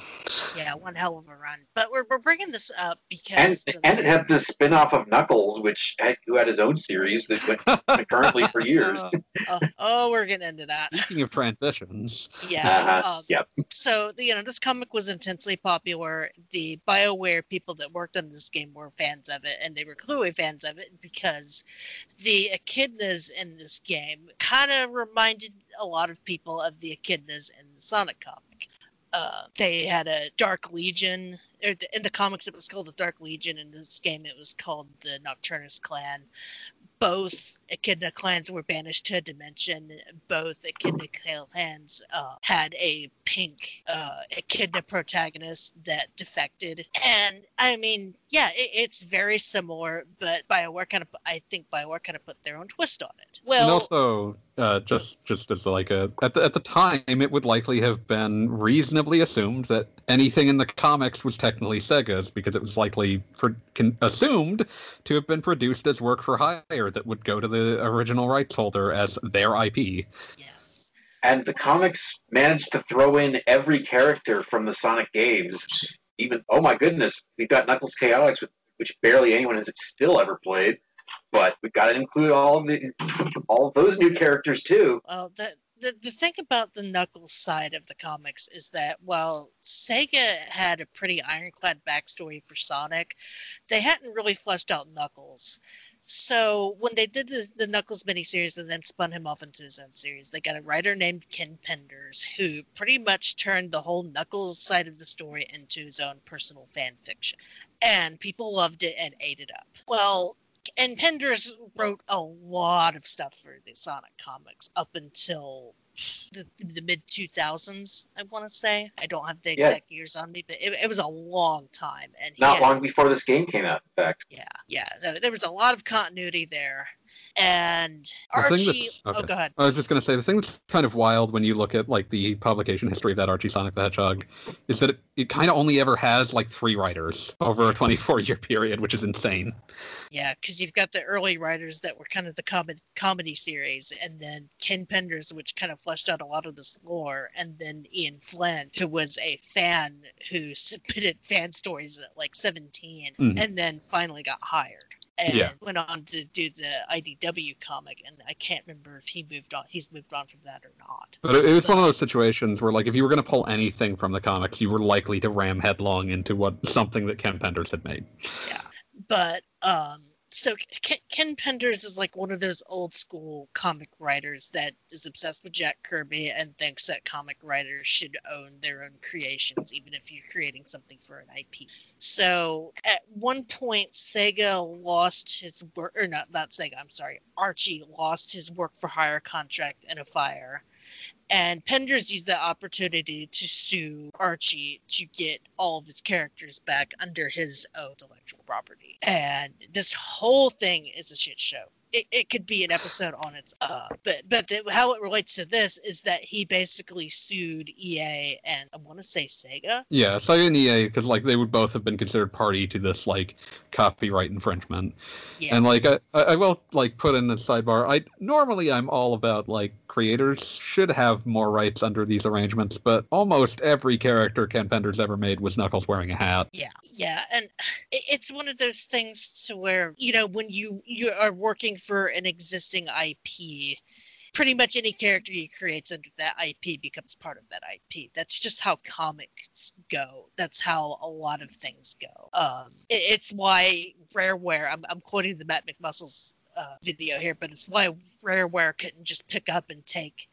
Yeah, one hell of a run. But we're bringing this up because... And it had the spin-off of Knuckles, who had his own series that went concurrently for years. We're getting into that. Speaking of transitions. Yeah. Yep. So, this comic was intensely popular. The BioWare people that worked on this game were fans of it, and they were clearly fans of it because the echidnas in this game kind of reminded a lot of people of the echidnas in the Sonic comic. They had a Dark Legion. In the comics, it was called the Dark Legion. In this game, it was called the Nocturnus clan. Both echidna clans were banished to a dimension. Both echidna clans had a pink echidna protagonist that defected. And, I mean, yeah, it's very similar, but I think BioWare kind of put their own twist on it. Well, and also, just as like at the time, it would likely have been reasonably assumed that anything in the comics was technically Sega's, because it was likely assumed to have been produced as work for hire that would go to the original rights holder as their IP. Yes. And the comics managed to throw in every character from the Sonic games. Even, oh my goodness, we've got Knuckles Chaotix, which barely anyone has still ever played, but we've got to include all of those new characters too. Well, the thing about the Knuckles side of the comics is that while Sega had a pretty ironclad backstory for Sonic, they hadn't really fleshed out Knuckles. So when they did the Knuckles miniseries and then spun him off into his own series, they got a writer named Ken Penders, who pretty much turned the whole Knuckles side of the story into his own personal fan fiction. And people loved it and ate it up. Well... And Penders wrote a lot of stuff for the Sonic comics up until the mid-2000s, I want to say. I don't have the exact years on me, but it was a long time. And long before this game came out, in fact. Yeah. No, there was a lot of continuity there. And Archie... Okay. Oh, go ahead. I was just going to say, the thing that's kind of wild when you look at like the publication history of that Archie Sonic the Hedgehog is that it kind of only ever has like three writers over a 24-year period, which is insane. Yeah, because you've got the early writers that were kind of the comedy series, and then Ken Penders, which kind of fleshed out a lot of this lore, and then Ian Flynn, who was a fan who submitted fan stories at like 17, and then finally got hired. And went on to do the IDW comic, and I can't remember if he's moved on from that or not. But it was one of those situations where, like, if you were going to pull anything from the comics, you were likely to ram headlong into something that Ken Penders had made. Yeah, but, so Ken Penders is like one of those old school comic writers that is obsessed with Jack Kirby and thinks that comic writers should own their own creations, even if you're creating something for an IP. So at one point, Archie lost his work for hire contract in a fire. And Penders used the opportunity to sue Archie to get all of his characters back under his own intellectual property. And this whole thing is a shit show. It could be an episode on its own. But how it relates to this is that he basically sued EA and, I want to say, Sega? Yeah, Sega and EA, because, like, they would both have been considered party to this, like, copyright infringement. Yeah. And, like, I will, like, put in a sidebar. Normally, I'm all about, like, creators should have more rights under these arrangements, but almost every character Ken Penders ever made was Knuckles wearing a hat. Yeah, and it's one of those things to where, when you are working for an existing IP, pretty much any character you create under that IP becomes part of that IP. That's just how comics go. That's how a lot of things go. It's why Rareware, I'm quoting the Matt McMuscles video here, but it's why Rareware couldn't just pick up and take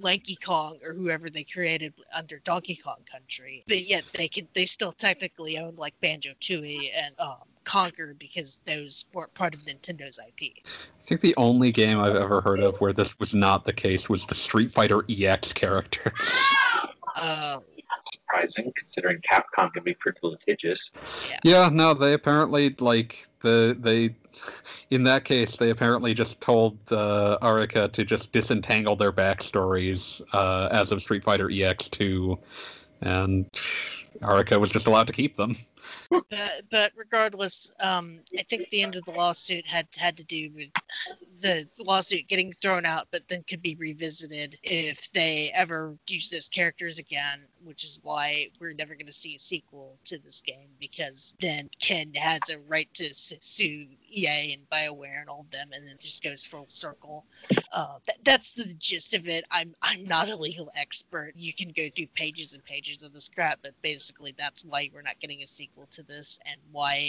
Lanky Kong or whoever they created under Donkey Kong Country, but yet they still technically own like Banjo-Tooie and Conker, because those weren't part of Nintendo's IP. I think the only game I've ever heard of where this was not the case was the Street Fighter EX character. Surprising, considering Capcom can be pretty litigious. Yeah, no, they apparently in that case, they apparently just told Arika to just disentangle their backstories as of Street Fighter EX2, and Arika was just allowed to keep them. But regardless, I think the end of the lawsuit had to do with the lawsuit getting thrown out, but then could be revisited if they ever use those characters again, which is why we're never going to see a sequel to this game, because then Ken has a right to sue EA and BioWare and all of them, and then it just goes full circle. That's the gist of it. I'm not a legal expert. You can go through pages and pages of this crap, but basically that's why we're not getting a sequel to this, and why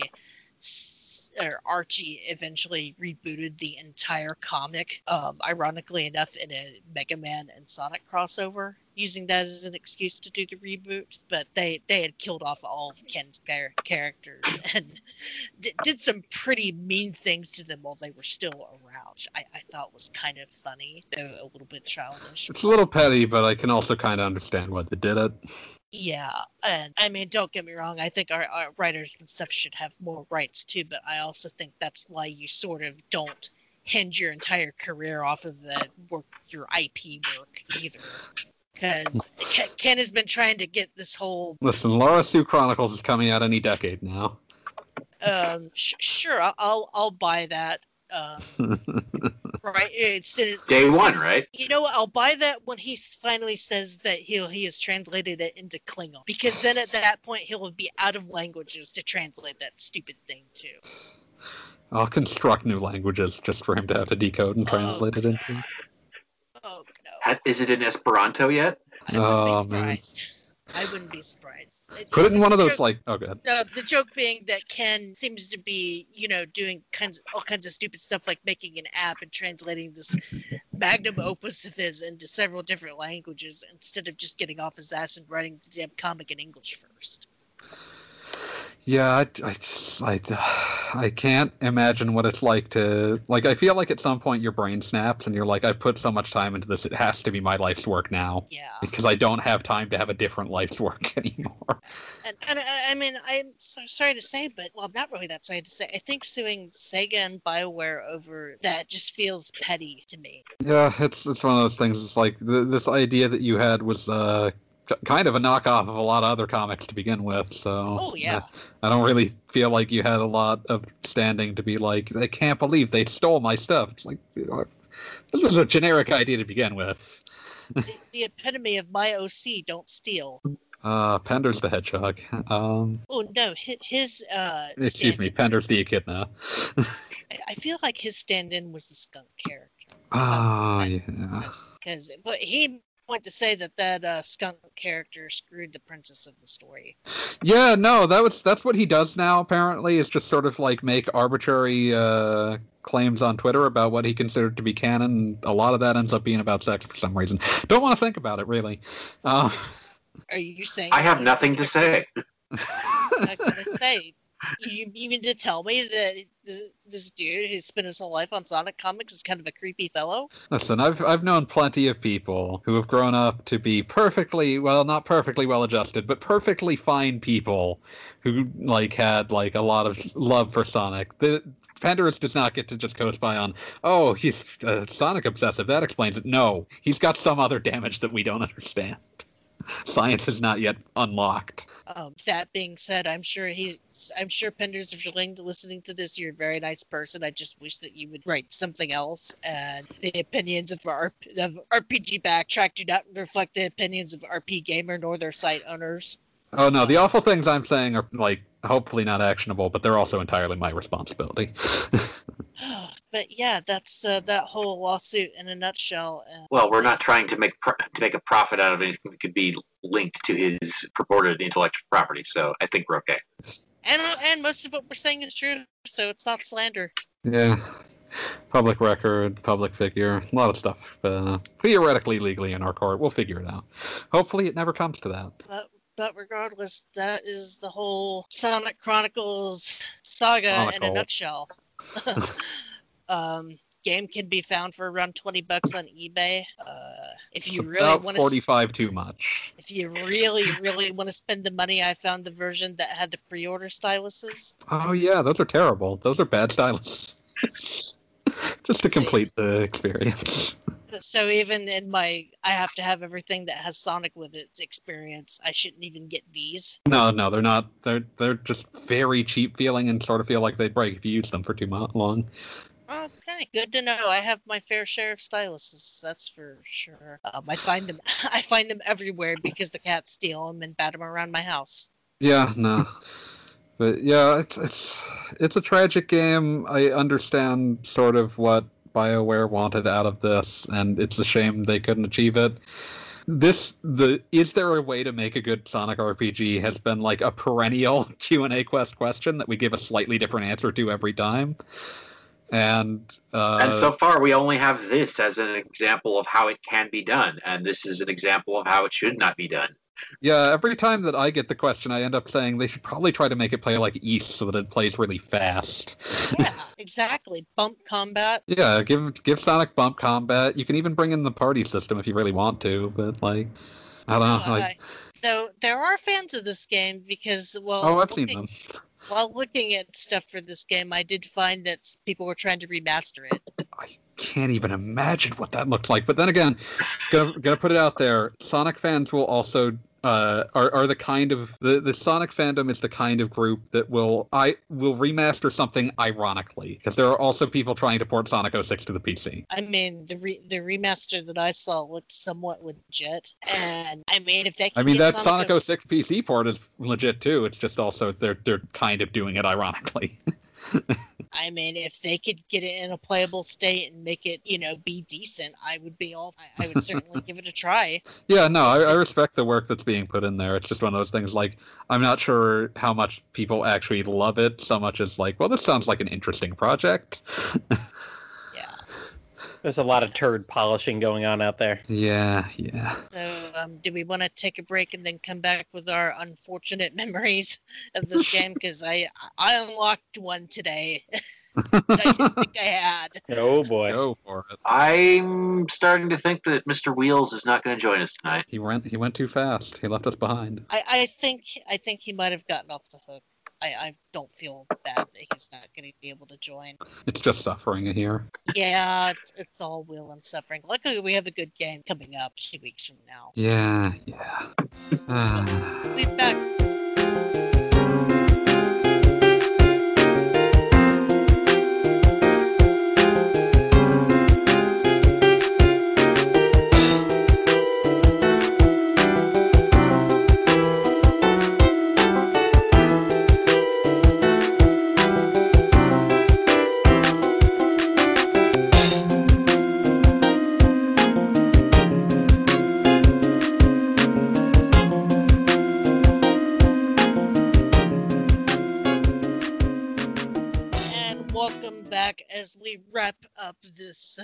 Archie eventually rebooted the entire comic, ironically enough, in a Mega Man and Sonic crossover, using that as an excuse to do the reboot. But they had killed off all of Ken's characters and did some pretty mean things to them while they were still around, which I thought was kind of funny, though a little bit childish. It's a little petty, but I can also kind of understand why they did it. Yeah, and I mean, don't get me wrong, I think our writers and stuff should have more rights too, but I also think that's why you sort of don't hinge your entire career off of your IP work either. Because Ken has been trying to get this whole... Listen, Laura Sue Chronicles is coming out any decade now. Sure, I'll buy that. Right, it's day one, right? You know what? I'll buy that when he finally says that he has translated it into Klingon, because then at that point he'll be out of languages to translate that stupid thing to. I'll construct new languages just for him to have to decode and translate it into. Oh no! Is it in Esperanto yet? I wouldn't be surprised. Man. I wouldn't be surprised. Put it in one of those joke, like. Oh god. The joke being that Ken seems to be, doing all kinds of stupid stuff, like making an app and translating this magnum opus of his into several different languages instead of just getting off his ass and writing the damn comic in English first. Yeah, I can't imagine what it's like to... Like, I feel like at some point your brain snaps and you're like, I've put so much time into this, it has to be my life's work now. Yeah. Because I don't have time to have a different life's work anymore. And I mean, I'm so sorry to say, but... Well, I'm not really that sorry to say. I think suing Sega and BioWare over that just feels petty to me. Yeah, it's one of those things. It's like, this idea that you had was... kind of a knockoff of a lot of other comics to begin with, so... Oh, yeah. I don't really feel like you had a lot of standing to be like, I can't believe they stole my stuff. It's like, this was a generic idea to begin with. The epitome of my OC, don't steal. Penders the Hedgehog. Oh, no, his excuse me, Penders the Echidna. I feel like his stand-in was the skunk character. Oh, yeah. But he... point to say that skunk character screwed the princess of the story. Yeah, no, that's what he does now, apparently, is just sort of like make arbitrary claims on Twitter about what he considered to be canon. A lot of that ends up being about sex for some reason. Don't want to think about it, really. Are you saying I have nothing to say? I'm not gonna say. You mean to tell me that this dude who spent his whole life on Sonic comics is kind of a creepy fellow? Listen, I've known plenty of people who have grown up to be not perfectly well-adjusted, but perfectly fine people who, like, had, like, a lot of love for Sonic. The Penders does not get to just coast by on, oh, he's Sonic obsessive, that explains it. No, he's got some other damage that we don't understand. Science is not yet unlocked. That being said, I'm sure Penders, if you're listening to this, you're a very nice person. I just wish that you would write something else. And the opinions of RPG Backtrack do not reflect the opinions of RP Gamer nor their site owners. Oh no, the awful things I'm saying are, like, hopefully not actionable, but they're also entirely my responsibility. But yeah, that's that whole lawsuit in a nutshell. Well, we're not trying to make a profit out of anything that could be linked to his purported intellectual property, so I think we're okay. And most of what we're saying is true, so it's not slander. Yeah. Public record, public figure, a lot of stuff. Theoretically, legally in our court, we'll figure it out. Hopefully it never comes to that. But regardless, that is the whole Sonic Chronicles saga in a nutshell. Game can be found for around $20 on eBay. If you really want to, $45 too much. If you really, really want to spend the money, I found the version that had the pre-order styluses. Oh yeah, those are terrible. Those are bad styluses. Just to complete the experience. So even in my, I have to have everything that has Sonic with its experience, I shouldn't even get these. No, they're not. They're just very cheap feeling and sort of feel like they'd break if you use them for too long. Okay, good to know. I have my fair share of styluses, that's for sure. I find them everywhere because the cats steal them and bat them around my house. Yeah, no. But yeah, it's a tragic game. I understand sort of what BioWare wanted out of this, and it's a shame they couldn't achieve it. Is there a way to make a good Sonic RPG has been like a perennial Q&A Quest question that we give a slightly different answer to every time. And so far we only have this as an example of how it can be done, and this is an example of how it should not be done. Yeah, every time that I get the question, I end up saying they should probably try to make it play like East so that it plays really fast. Yeah, exactly. Bump combat. Yeah, give Sonic bump combat. You can even bring in the party system if you really want to, but like, I don't know. So there are fans of this game because, well... Oh, I've seen them. While looking at stuff for this game, I did find that people were trying to remaster it. I can't even imagine what that looked like. But then again, gonna put it out there. Sonic fans will also... are the kind of the Sonic fandom is the kind of group that will remaster something ironically, because there are also people trying to port Sonic 06 to the PC. I mean, the remaster that I saw looked somewhat legit, and I mean, if they can get that Sonic 06 PC port is legit too. It's just also they're kind of doing it ironically. I mean, if they could get it in a playable state and make it, be decent, I would certainly give it a try. Yeah, no, I respect the work that's being put in there. It's just one of those things, like, I'm not sure how much people actually love it so much as, like, well, this sounds like an interesting project. Yeah. There's a lot of turd polishing going on out there. Yeah. So, do we want to take a break and then come back with our unfortunate memories of this game? Because I unlocked one today that I didn't think I had. Oh, boy. Go for it. I'm starting to think that Mr. Wheels is not going to join us tonight. He went too fast. He left us behind. I think he might have gotten off the hook. I don't feel bad that he's not going to be able to join. It's just suffering here. Yeah, it's all will and suffering. Luckily, we have a good game coming up 2 weeks from now. Yeah. We'll be back. As we wrap up this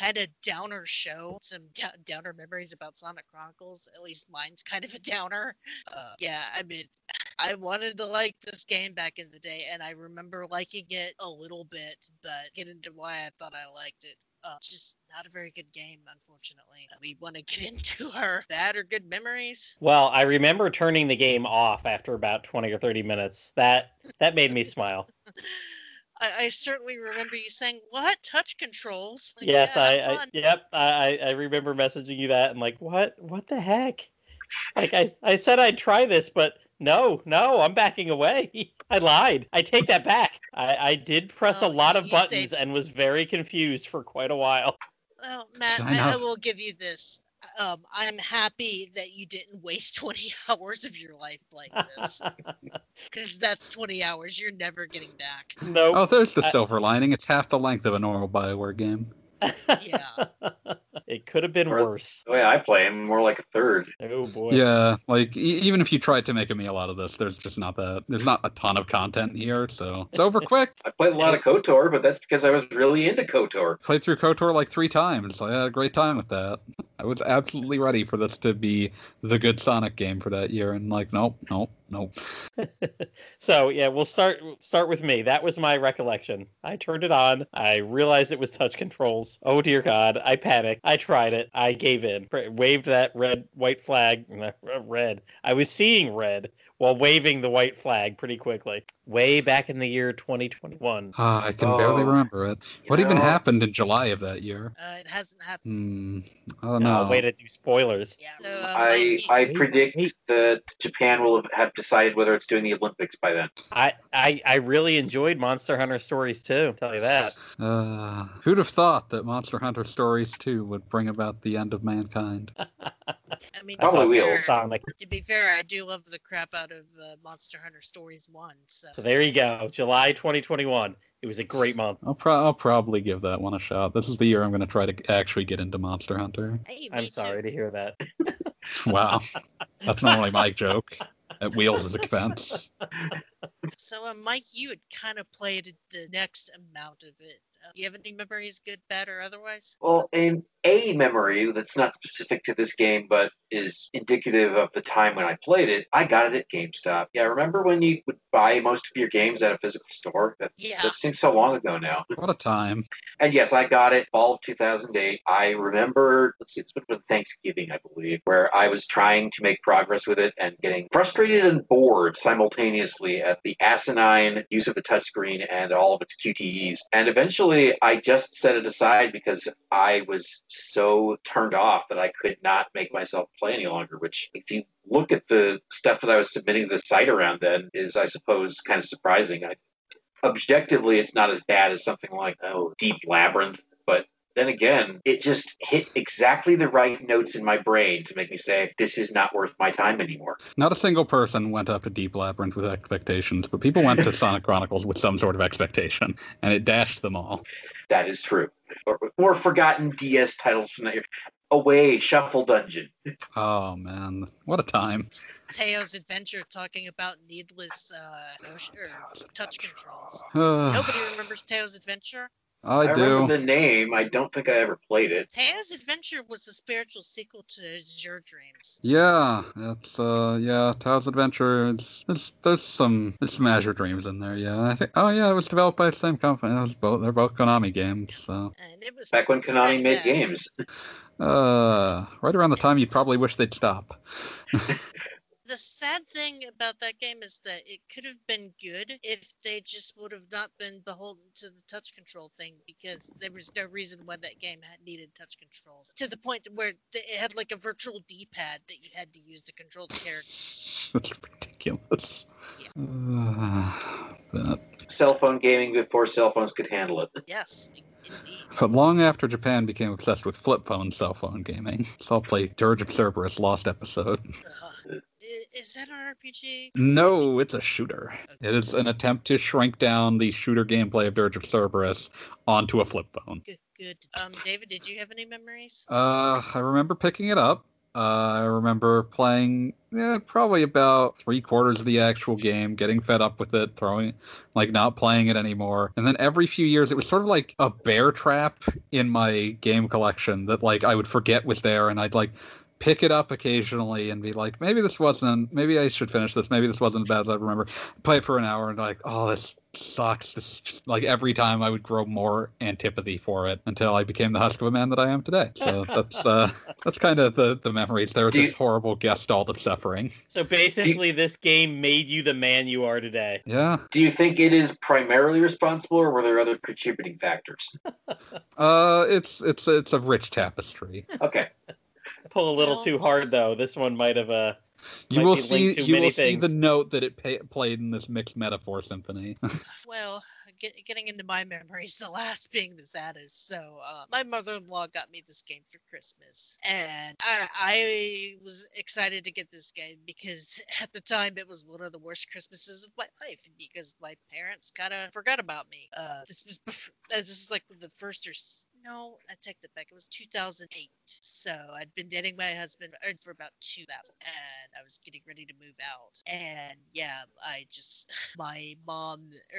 kind of downer show, some downer memories about Sonic Chronicles, at least mine's kind of a downer. Yeah, I mean, I wanted to like this game back in the day, and I remember liking it a little bit, but get into why I thought I liked it. Just not a very good game, unfortunately. We want to get into our bad or good memories. Well, I remember turning the game off after about 20 or 30 minutes. That made me smile. I certainly remember you saying, "What? Touch controls?" Like, yes, yeah, I remember messaging you that and like, what the heck? Like I said I'd try this, but no, I'm backing away. I lied. I take that back. I did press a lot of buttons and was very confused for quite a while. Well, Matt, I will give you this. I'm happy that you didn't waste 20 hours of your life like this, because that's 20 hours you're never getting back. Nope. Oh, there's the silver lining. It's half the length of a normal BioWare game. Yeah. It could have been worse. The way I play, I'm more like a third. Oh, boy. Yeah, like, even if you tried to make a meal out of this, there's just there's not a ton of content here, so it's over quick. I played a lot of KOTOR, but that's because I was really into KOTOR. Played through KOTOR like 3 times. I had a great time with that. I was absolutely ready for this to be the good Sonic game for that year, and like, nope. So, yeah, we'll start with me. That was my recollection. I turned it on. I realized it was touch controls. Oh, dear God. I panicked. I tried it. I gave in. Waved that white flag. Red. I was seeing red while waving the white flag pretty quickly. Way back in the year 2021. I can barely remember it. What even happened in July of that year? It hasn't happened. I don't know. way to do spoilers. I predict that Japan will have decided whether it's doing the Olympics by then. I really enjoyed Monster Hunter Stories 2, I'll tell you that. Who'd have thought that Monster Hunter Stories 2 would bring about the end of mankind? I mean, to be fair, I do love the crap out of Monster Hunter Stories 1. So there you go, July 2021. It was a great month. I'll probably give that one a shot. This is the year I'm going to try to actually get into Monster Hunter. Hey, I'm sorry to hear that. Wow. That's normally my joke at Wheels' expense. So, Mike, you had kind of played the next amount of it. Do you have any memories, good, bad, or otherwise? Well, a memory that's not specific to this game, but is indicative of the time when I played it, I got it at GameStop. Yeah, remember when you would buy most of your games at a physical store? That seems so long ago now. What a time. And yes, I got it fall of 2008. I remember, it's been Thanksgiving, I believe, where I was trying to make progress with it and getting frustrated and bored simultaneously at the asinine use of the touchscreen and all of its QTEs. And eventually, I just set it aside because I was so turned off that I could not make myself play any longer, which if you look at the stuff that I was submitting to the site around then is, I suppose, kind of surprising. Objectively, it's not as bad as something like, Deep Labyrinth, but then again, it just hit exactly the right notes in my brain to make me say, this is not worth my time anymore. Not a single person went up to Deep Labyrinth with expectations, but people went to Sonic Chronicles with some sort of expectation, and it dashed them all. That is true. Or forgotten DS titles from that year. Away, Shuffle Dungeon. Oh, man. What a time. Tao's Adventure talking about needless touch controls. Nobody remembers Tao's Adventure. I do. I remember the name. I don't think I ever played it. Tao's Adventure was the spiritual sequel to Azure Dreams. Yeah, that's Tao's Adventure. There's some Azure Dreams in there. Yeah, I think. Oh yeah, it was developed by the same company. They're both Konami games. So. And it was back when Konami made games. Right around the time you probably wish they'd stop. The sad thing about that game is that it could have been good if they just would have not been beholden to the touch control thing, because there was no reason why that game needed touch controls, to the point where it had like a virtual D-pad that you had to use to control the character. That's ridiculous. Yeah. Cell phone gaming before cell phones could handle it. Yes, indeed. But long after Japan became obsessed with flip phone cell phone gaming, so I'll play Dirge of Cerberus Lost episode. Is that an RPG? No, it's a shooter. Okay. It is an attempt to shrink down the shooter gameplay of Dirge of Cerberus onto a flip phone. Good. David, did you have any memories? I remember picking it up. I remember playing probably about 3/4 of the actual game, getting fed up with it, not playing it anymore. And then every few years, it was sort of like a bear trap in my game collection that I would forget was there, and I'd pick it up occasionally and be like, maybe I should finish this, maybe this wasn't as bad as I remember. Play it for an hour and this sucks. This is just, every time I would grow more antipathy for it until I became the husk of a man that I am today. So that's kind of the memories. There was this horrible gestalt of suffering. So basically this game made you the man you are today. Yeah. Do you think it is primarily responsible, or were there other contributing factors? It's a rich tapestry. Okay. Pull a little too hard, though. This one might have You will see the note that it played in this mixed metaphor symphony. Well, getting into my memories, the last being the saddest. So my mother-in-law got me this game for Christmas, and I was excited to get this game because at the time it was one of the worst Christmases of my life because my parents kind of forgot about me. This was the first or... No, I take that back. It was 2008. So I'd been dating my husband for about 2 years, and I was getting ready to move out. And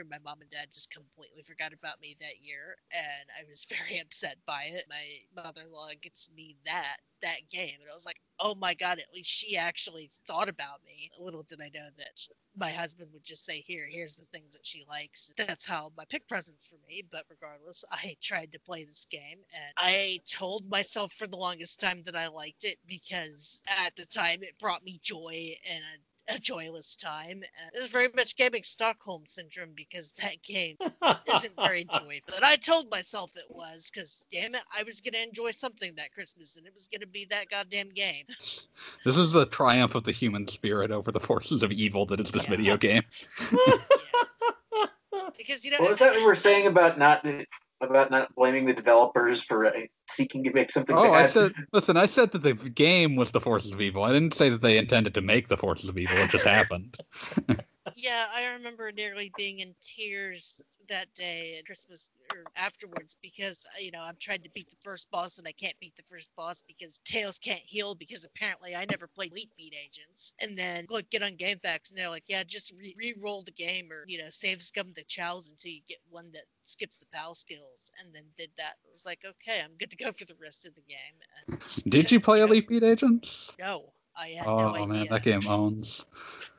my mom and dad just completely forgot about me that year, and I was very upset by it. My mother-in-law gets me that game, and I was like, oh my god, at least she actually thought about me. Little did I know that my husband would just say, here's the things that she likes. That's how my pick presents for me. But regardless, I tried to play this game, and I told myself for the longest time that I liked it because at the time it brought me joy, and a joyless time. It was very much gaming Stockholm syndrome because that game isn't very joyful. And I told myself it was because, damn it, I was going to enjoy something that Christmas and it was going to be that goddamn game. This is the triumph of the human spirit over the forces of evil that is this video game. Because, you know, what was that we were saying about not blaming the developers for seeking to make something bad? I said that the game was the forces of evil. I didn't say that they intended to make the forces of evil. It just happened. Yeah, I remember nearly being in tears that day at Christmas or afterwards because, you know, I'm trying to beat the first boss and I can't beat the first boss because Tails can't heal because apparently I never played Elite Beat Agents. And then, look, get on GameFAQs and they're like, yeah, just re-roll the game or, you know, save scum the Chows until you get one that skips the PAL skills. And then did that. I was like, okay, I'm good to go for the rest of the game. And did you play Elite Beat Agents? No, I had no idea. Oh, man, that game owns...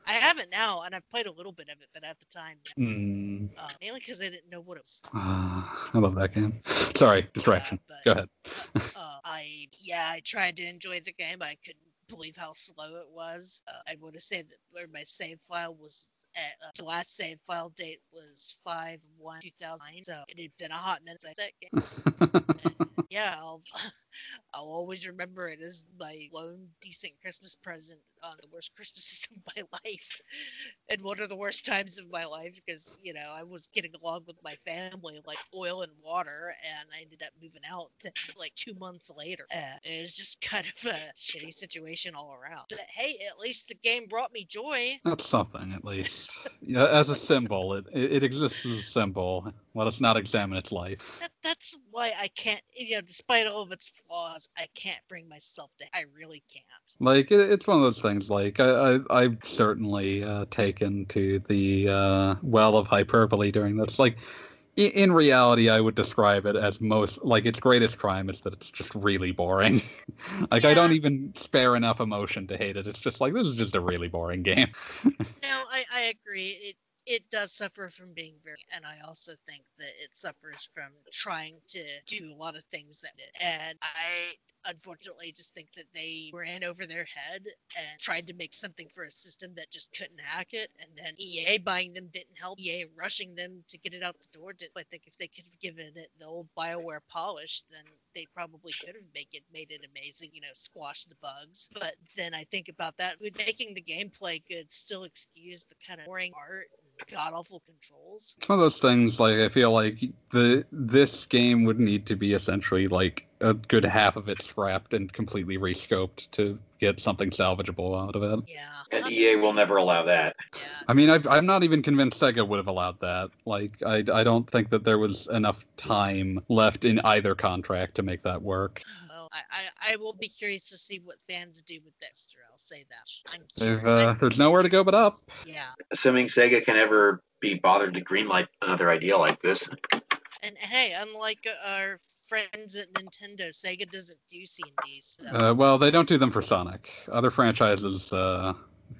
I haven't now, and I've played a little bit of it, but at the time, mainly because I didn't know what it was. I love that game. Sorry, distraction. Go ahead. I tried to enjoy the game. I couldn't believe how slow it was. I would have said that where my save file was at, the last save file date was 5/1/2009, so it had been a hot minute since that game. And, yeah, I'll always remember it as my lone decent Christmas present on the worst Christmases of my life and one of the worst times of my life because, you know, I was getting along with my family like oil and water and I ended up moving out like 2 months later. It was just kind of a shitty situation all around. But hey, at least the game brought me joy. That's something, at least. Yeah, as a symbol. It exists as a symbol. Let us not examine its life. That's why I can't, you know, despite all of its flaws, I can't bring myself to, I really can't. Like, it's one of those things, like, I've certainly taken to the well of hyperbole during this. Like, in reality, I would describe it as its greatest crime is that it's just really boring. Like, yeah. I don't even spare enough emotion to hate it. It's just like, this is just a really boring game. No, I agree. It does suffer from being very, and I also think that it suffers from trying to do a lot of things that it, and I unfortunately just think that they were in over their head and tried to make something for a system that just couldn't hack it, and then EA buying them didn't help. EA rushing them to get it out the door didn't. I think if they could have given it the old Bioware polish, then they probably could have made it amazing, you know, squash the bugs. But then I think about that, with making the gameplay good still excuse the kind of boring art god-awful controls. It's one of those things, like, I feel like this game would need to be essentially, like, a good half of it scrapped and completely rescoped to get something salvageable out of it. Yeah. And EA will never allow that. Yeah. I mean, I'm not even convinced Sega would have allowed that. Like, I don't think that there was enough time left in either contract to make that work. Well, I will be curious to see what fans do with Dexter. I'll say that. There's nowhere to go but up. Yeah. Assuming Sega can ever be bothered to greenlight another idea like this. And hey, unlike our friends at Nintendo, Sega doesn't do C&Ds. So. Well, they don't do them for Sonic. Other franchises,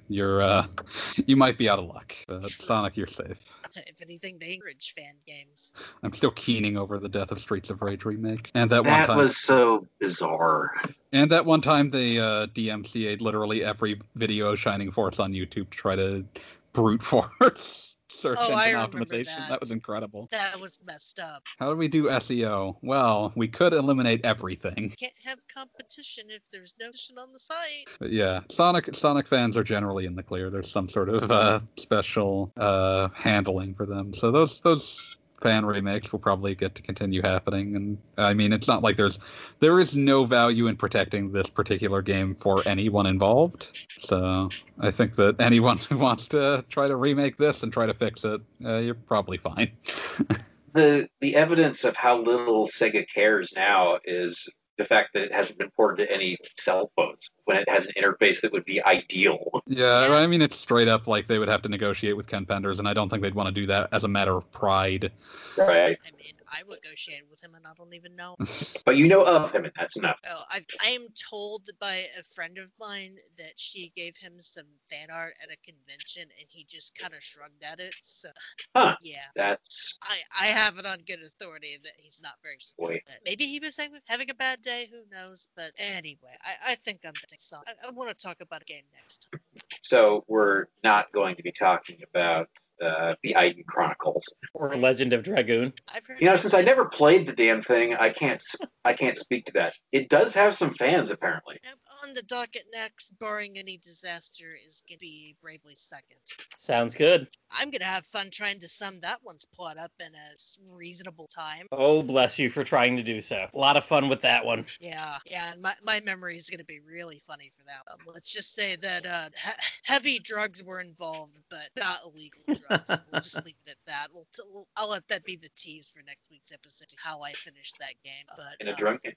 you might be out of luck. Sonic, you're safe. If anything, they encourage fan games. I'm still keening over the death of Streets of Rage remake, and that one time was so bizarre. And that one time they DMCA'd literally every video of Shining Force on YouTube to try to brute force. Search engine optimization. That was incredible. That was messed up. How do we do SEO? Well, we could eliminate everything. Can't have competition if there's no competition on the site. But yeah, Sonic fans are generally in the clear. There's some sort of special handling for them. So those fan remakes will probably get to continue happening. And I mean, it's not like there is no value in protecting this particular game for anyone involved. So I think that anyone who wants to try to remake this and try to fix it, you're probably fine. The evidence of how little Sega cares now is the fact that it hasn't been ported to any cell phones when it has an interface that would be ideal. Yeah, I mean, it's straight up like they would have to negotiate with Ken Penders, and I don't think they'd want to do that as a matter of pride. Right. I mean, I would negotiate with him, and I don't even know. But you know of him, and that's enough. Oh, I am told by a friend of mine that she gave him some fan art at a convention, and he just kind of shrugged at it. So, yeah. That's... I have it on good authority that he's not very smart. Maybe he was having a bad day, who knows, but anyway, I think I'm getting some. I want to talk about a game next time. So we're not going to be talking about the IU Chronicles or Legend of Dragoon. You know, since I never played the damn thing, I can't speak to that. It does have some fans, apparently. On the docket next, barring any disaster, is going to be Bravely Second. Sounds good. I'm going to have fun trying to sum that one's plot up in a reasonable time. Oh, bless you for trying to do so. A lot of fun with that one. Yeah, and my memory is going to be really funny for that one. Let's just say that heavy drugs were involved, but not illegal drugs. We'll just leave it at that. I'll let that be the tease for next week's episode, how I finished that game. But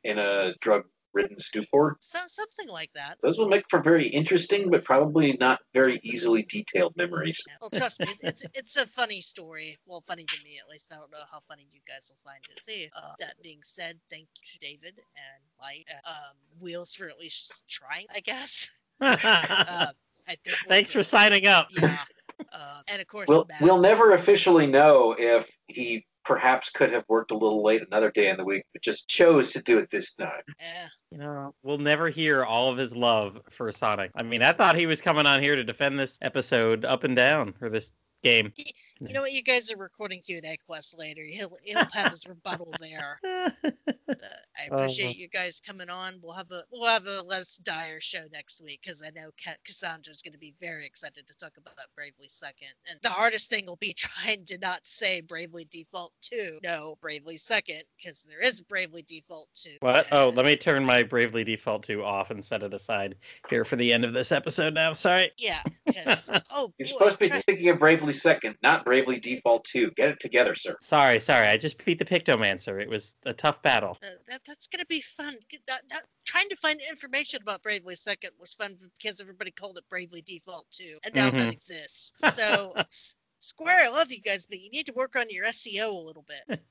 in a drug written stupor? So, something like that. Those will make for very interesting, but probably not very easily detailed memories. Yeah. Well, trust me, it's a funny story. Well, funny to me, at least. I don't know how funny you guys will find it. See, that being said, thank you to David and Mike Wheels for at least trying, I guess. Thanks for signing up. Yeah. And of course, we'll never officially know if he perhaps could have worked a little late another day in the week, but just chose to do it this time. Yeah. You know, we'll never hear all of his love for Sonic. I mean, I thought he was coming on here to defend this episode up and down, or this game. You know what? You guys are recording Q&A Quest later. He'll have his rebuttal there. I appreciate you guys coming on. We'll have a less dire show next week, because I know Cassandra's going to be very excited to talk about Bravely Second. And the hardest thing will be trying to not say Bravely Default 2. No, Bravely Second, because there is Bravely Default 2. What? Oh, let me turn my Bravely Default 2 off and set it aside here for the end of this episode now. Sorry. Yeah. You're supposed to be thinking of Bravely Second, not Bravely Default 2. Get it together, sir. Sorry. I just beat the Pictomancer. It was a tough battle. That's going to be fun. Trying to find information about Bravely Second was fun because everybody called it Bravely Default 2, and now that exists. So, Square, I love you guys, but you need to work on your SEO a little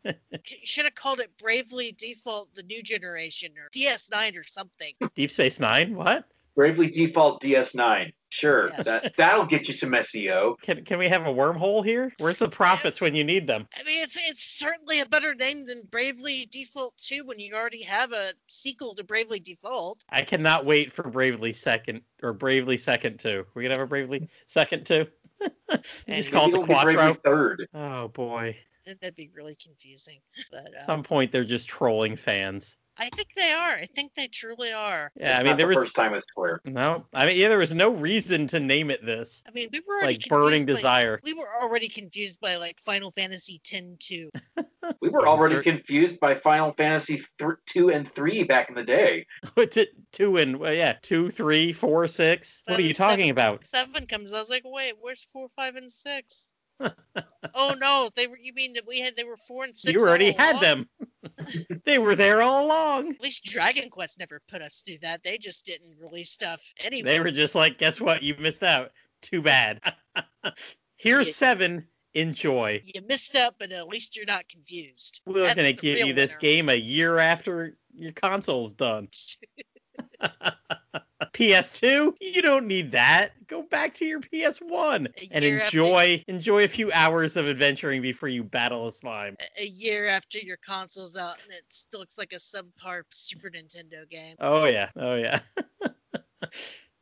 bit. You should have called it Bravely Default The New Generation, or DS9 or something. Deep Space Nine? What? Bravely Default DS9. Sure, yes. That'll get you some SEO. Can we have a wormhole here? Where's the profits when you need them? I mean, it's certainly a better name than Bravely Default 2 when you already have a sequel to Bravely Default. I cannot wait for Bravely Second, or Bravely Second 2. We're going to have a Bravely Second 2? Just call it the Quattro. Third. Oh, boy. That'd be really confusing. But, at some point, they're just trolling fans. I think they are. I think they truly are. Yeah, I mean, there was first time with Square. No, I mean, there was no reason to name it this. I mean, we were already confused Burning Desire. We were already confused by Final Fantasy X-2. We were already confused by Final Fantasy 2 and 3 back in the day. What's it? 2, 3, 4, 6. What are you talking about? 7 comes. I was like, wait, where's 4, 5, and 6? Oh no, you mean that they were 4 and 6? You already had them. They were there all along. At least Dragon Quest never put us through that. They just didn't release stuff anyway. They were just like, guess what? You missed out. Too bad. Here's 7. Enjoy. You missed up, but at least you're not confused. We're going to give you this game a year after your console's done. PS2, you don't need that. Go back to your PS1 and enjoy a few hours of adventuring before you battle a slime. A year after your console's out and it still looks like a subpar Super Nintendo game. Oh yeah.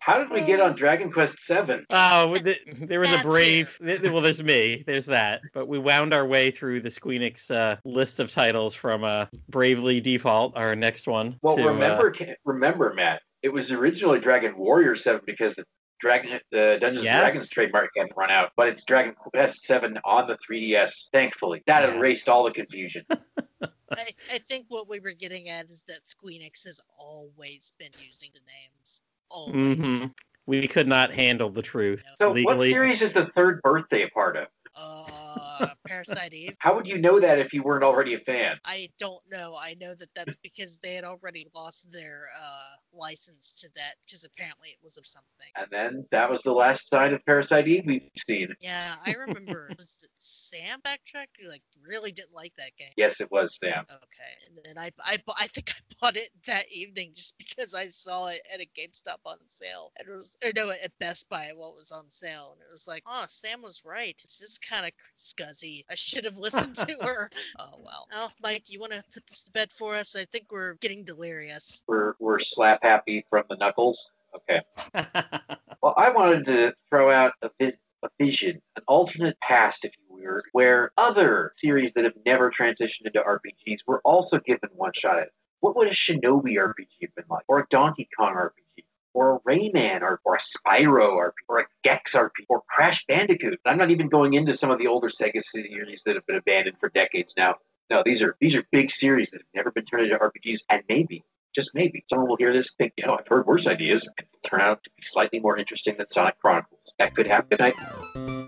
How did we get on Dragon Quest VII? Oh, there was a brave... Well, there's me. There's that. But we wound our way through the Squeenix list of titles from Bravely Default, our next one. Well, remember, Matt, it was originally Dragon Warrior VII because the Dungeons and Dragons trademark hadn't run out. But it's Dragon Quest VII on the 3DS, thankfully. That erased all the confusion. I think what we were getting at is that Squeenix has always been using the names. Mm-hmm. We could not handle the truth. So legally. What series is the third birthday a part of? Parasite Eve. How would you know that if you weren't already a fan? I don't know. I know that's because they had already lost their license to that, because apparently it was of something. And then that was the last sign of Parasite Eve we've seen. Yeah, I remember. Was it Sam Backtrack? You really didn't like that game. Yes, it was Sam. Okay. And then I think I bought it that evening just because I saw it at a GameStop on sale. And it was, or no, at Best Buy while it was on sale. And it was like, oh, Sam was right. It's just kind of scuzzy. I should have listened to her. Oh, well. Oh, Mike, do you want to put this to bed for us? I think we're getting delirious. We're slap happy from the Knuckles. Okay. Well, I wanted to throw out a vision, an alternate past, if you will, where other series that have never transitioned into RPGs were also given one shot at it. What would a Shinobi RPG have been like? Or a Donkey Kong RPG? Or a Rayman or a Spyro RPG? Or a Gex RPG? Or Crash Bandicoot? I'm not even going into some of the older Sega series that have been abandoned for decades now. No, these are big series that have never been turned into RPGs, and maybe, just maybe, someone will hear this and think, I've heard worse ideas, and it'll turn out to be slightly more interesting than Sonic Chronicles. That could happen.